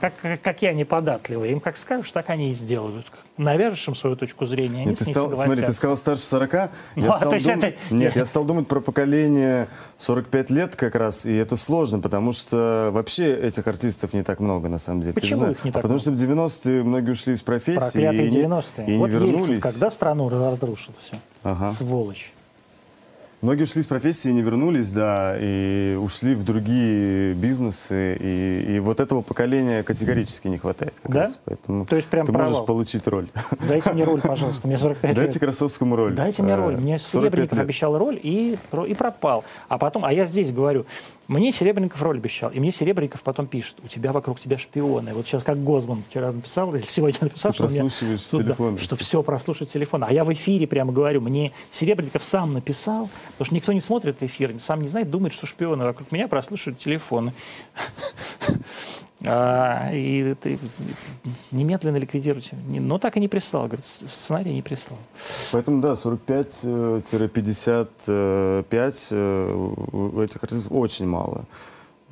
Как, как я неподатливый. Им как скажешь, так они и сделают. Навяжешь им свою точку зрения, они нет, с ней стал, согласятся. Смотри, ты сказал старше сорока. Ну, я, а стал дум... это... Нет, я стал думать про поколение сорок пять лет как раз. И это сложно, потому что вообще этих артистов не так много, на самом деле. Почему их не так а много? Потому что в девяностые многие ушли из профессии. Проклятые девяностые. И не, вот не вернулись. Ельцин, когда страну разрушил все. Ага. Сволочь. Многие ушли с профессии, не вернулись, да, и ушли в другие бизнесы, и, и вот этого поколения категорически не хватает. Как да? Раз, поэтому то есть прям ты провал. Можешь получить роль. Дайте мне роль, пожалуйста, мне сорок пять лет. Дайте Красовскому роль. Дайте мне роль. Мне Серебренников обещал роль и, и пропал. А потом, а я здесь говорю, мне Серебренников роль обещал, и мне Серебренников потом пишет, у тебя вокруг тебя шпионы. Вот сейчас как Госман вчера написал, или сегодня написал, что, меня, туда, что все прослушает телефон. А я в эфире прямо говорю, мне Серебренников сам написал, потому что никто не смотрит эфир, сам не знает, думает, что шпионы вокруг меня прослушивают телефоны. И немедленно ликвидируйте. Но так и не прислал, говорит, сценарий не прислал. Поэтому, да, сорок пять — пятьдесят пять этих артистов очень мало.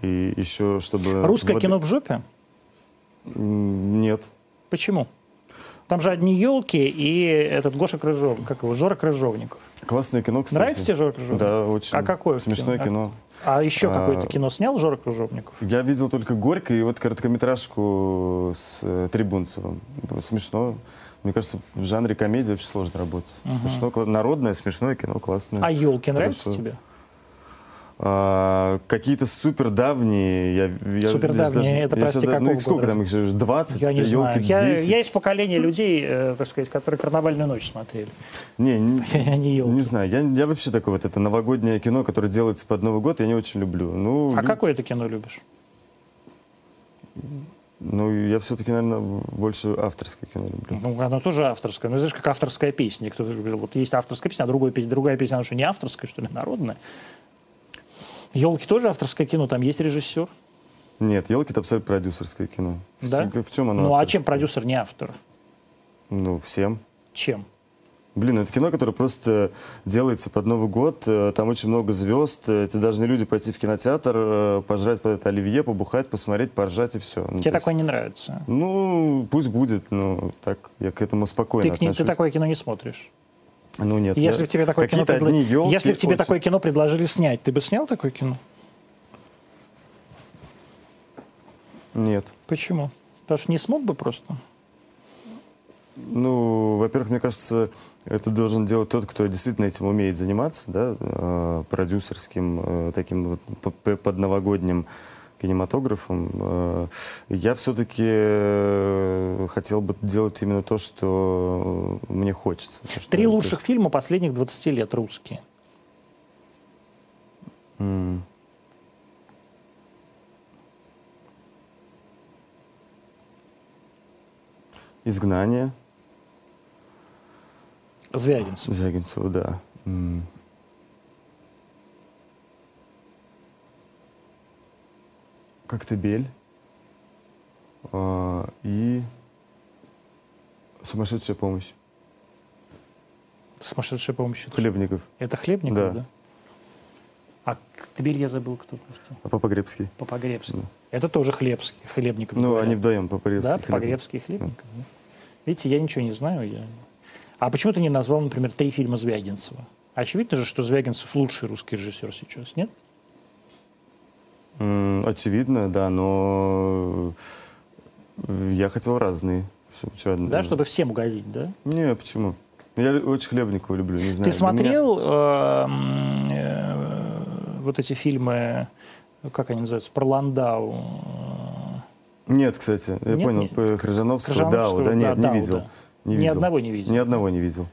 И еще, чтобы... Русское кино в жопе? Нет. Почему? Там же одни елки и этот Гоша Крыжов, как его, Жора Крыжовников. Классное кино, кстати. Нравится тебе Жора Крыжовников? Да, очень. А какое? Смешное кино. кино. А, а еще а... какое-то кино снял Жора Крыжовников? Я видел только «Горько» и вот короткометражку с э, Трибунцевым. Смешно. Мне кажется, в жанре комедии вообще сложно работать. Угу. Смешно, народное, смешное кино, классное. А елки нравятся тебе? А, какие-то супер давние. Супер давние, это, я прости, сейчас, какого ну, сколько года? Там их двадцать, я не знаю. Я, я из поколения людей, э, так сказать, которые «Карнавальную ночь» смотрели. Не, не, я не, не знаю. Я, я вообще такое вот это новогоднее кино, которое делается под Новый год, я не очень люблю. Ну, а люб... какое ты кино любишь? Ну, я все-таки, наверное, больше авторское кино люблю. Ну, оно тоже авторское. Ну, знаешь, как авторская песня. Кто-то говорил, вот есть авторская песня, а другая песня, другая песня, она что, не авторская, что ли, народная? «Елки» тоже авторское кино, там есть режиссер? Нет, «Елки» — это абсолютно продюсерское кино. Да? В чем, в чем оно? Ну, авторское? А чем продюсер не автор? Ну, всем. Чем? Блин, это кино, которое просто делается под Новый год, там очень много звезд, эти должны люди пойти в кинотеатр, пожрать под это оливье, побухать, посмотреть, поржать и все. Ну, тебе такое есть... не нравится? Ну, пусть будет, но так я к этому спокойно ты, отношусь. Ты такое кино не смотришь? Ну нет. Если бы тебе такое кино, предл... Если тебе очень... такое кино предложили снять, ты бы снял такое кино? Нет. Почему? Потому что не смог бы просто? Ну, во-первых, мне кажется, это должен делать тот, кто действительно этим умеет заниматься, да, продюсерским, таким вот подновогодним кинематографом. Я все-таки хотел бы делать именно то, что мне хочется. То, что Три лучших есть... фильма последних двадцати лет русские. Mm. «Изгнание». Звягинцев. Звягинцев, да. Mm. «Коктебель» и Сумасшедшая помощь. Сумасшедшая помощь. Хлебников. Это Хлебников, да? да? А теперь я забыл, кто просто. А Попогребский. Попогребский. Да. Это тоже Хлебский, Хлебников. Ну, говорят. Они вдвоем, Попогребский. Да, Попогребский и Хлебников. Да. Видите, я ничего не знаю. Я... А почему ты не назвал, например, три фильма Звягинцева? Очевидно же, что Звягинцев лучший русский режиссер сейчас, нет? Очевидно, да, но я хотел разные. Чтобы... Да, чтобы всем угодить, да? Не, почему? Я очень Хлебникова люблю, не знаю. Ты смотрел вот эти фильмы, как они называются, про Ландау? Нет, кстати, я понял, Крыжановского, Дау, да, нет, не видел. Ни одного не видел. Ни одного не видел.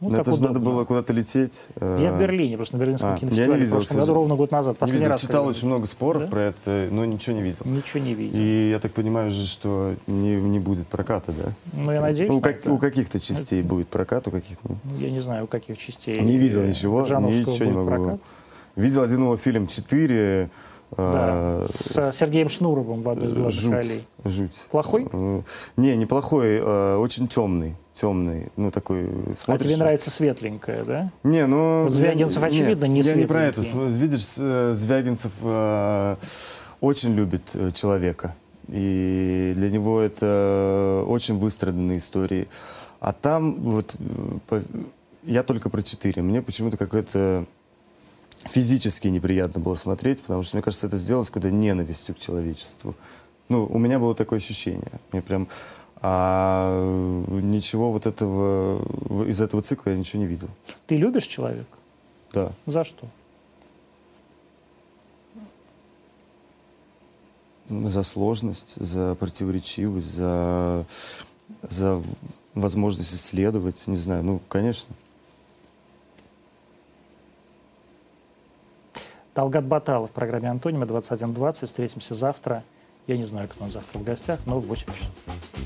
Ну, это же надо было куда-то лететь. Я в Берлине, просто на Берлинском а, кинофестивале. Я не видел, кстати. Ровно год назад, последний раз. Читал очень много споров да? про это, но ничего не видел. Ничего не видел. И я так понимаю же, что не, не будет проката, да? Ну, я надеюсь. У, как, у каких-то частей это... будет прокат, у каких-то... Я не знаю, у каких частей. Не видел ничего, ничего не могу. Прокат. Видел один его фильм «Четыре». Да, с Сергеем Шнуровым в одной из главных ролей. Жуть. Плохой? Не, неплохой, очень темный. Темный, ну такой... Смотришь. А тебе нравится светленькая, да? Не, ну... Вот Звягинцев, я, очевидно, не, не светленький. Я не про это. Видишь, Звягинцев э, очень любит человека. И для него это очень выстраданные истории. А там вот... По, я только про четыре. Мне почему-то какое-то... Физически неприятно было смотреть, потому что, мне кажется, это сделано с какой-то ненавистью к человечеству. Ну, у меня было такое ощущение. Мне прям... А ничего вот этого... Из этого цикла я ничего не видел. Ты любишь человека? Да. За что? За сложность, за противоречивость, за, за возможность исследовать. Не знаю, ну, конечно... Талгат Баталов в программе «Антонимы» двадцать один двадцать. Встретимся завтра. Я не знаю, кто он завтра в гостях, но в восемь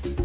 часов.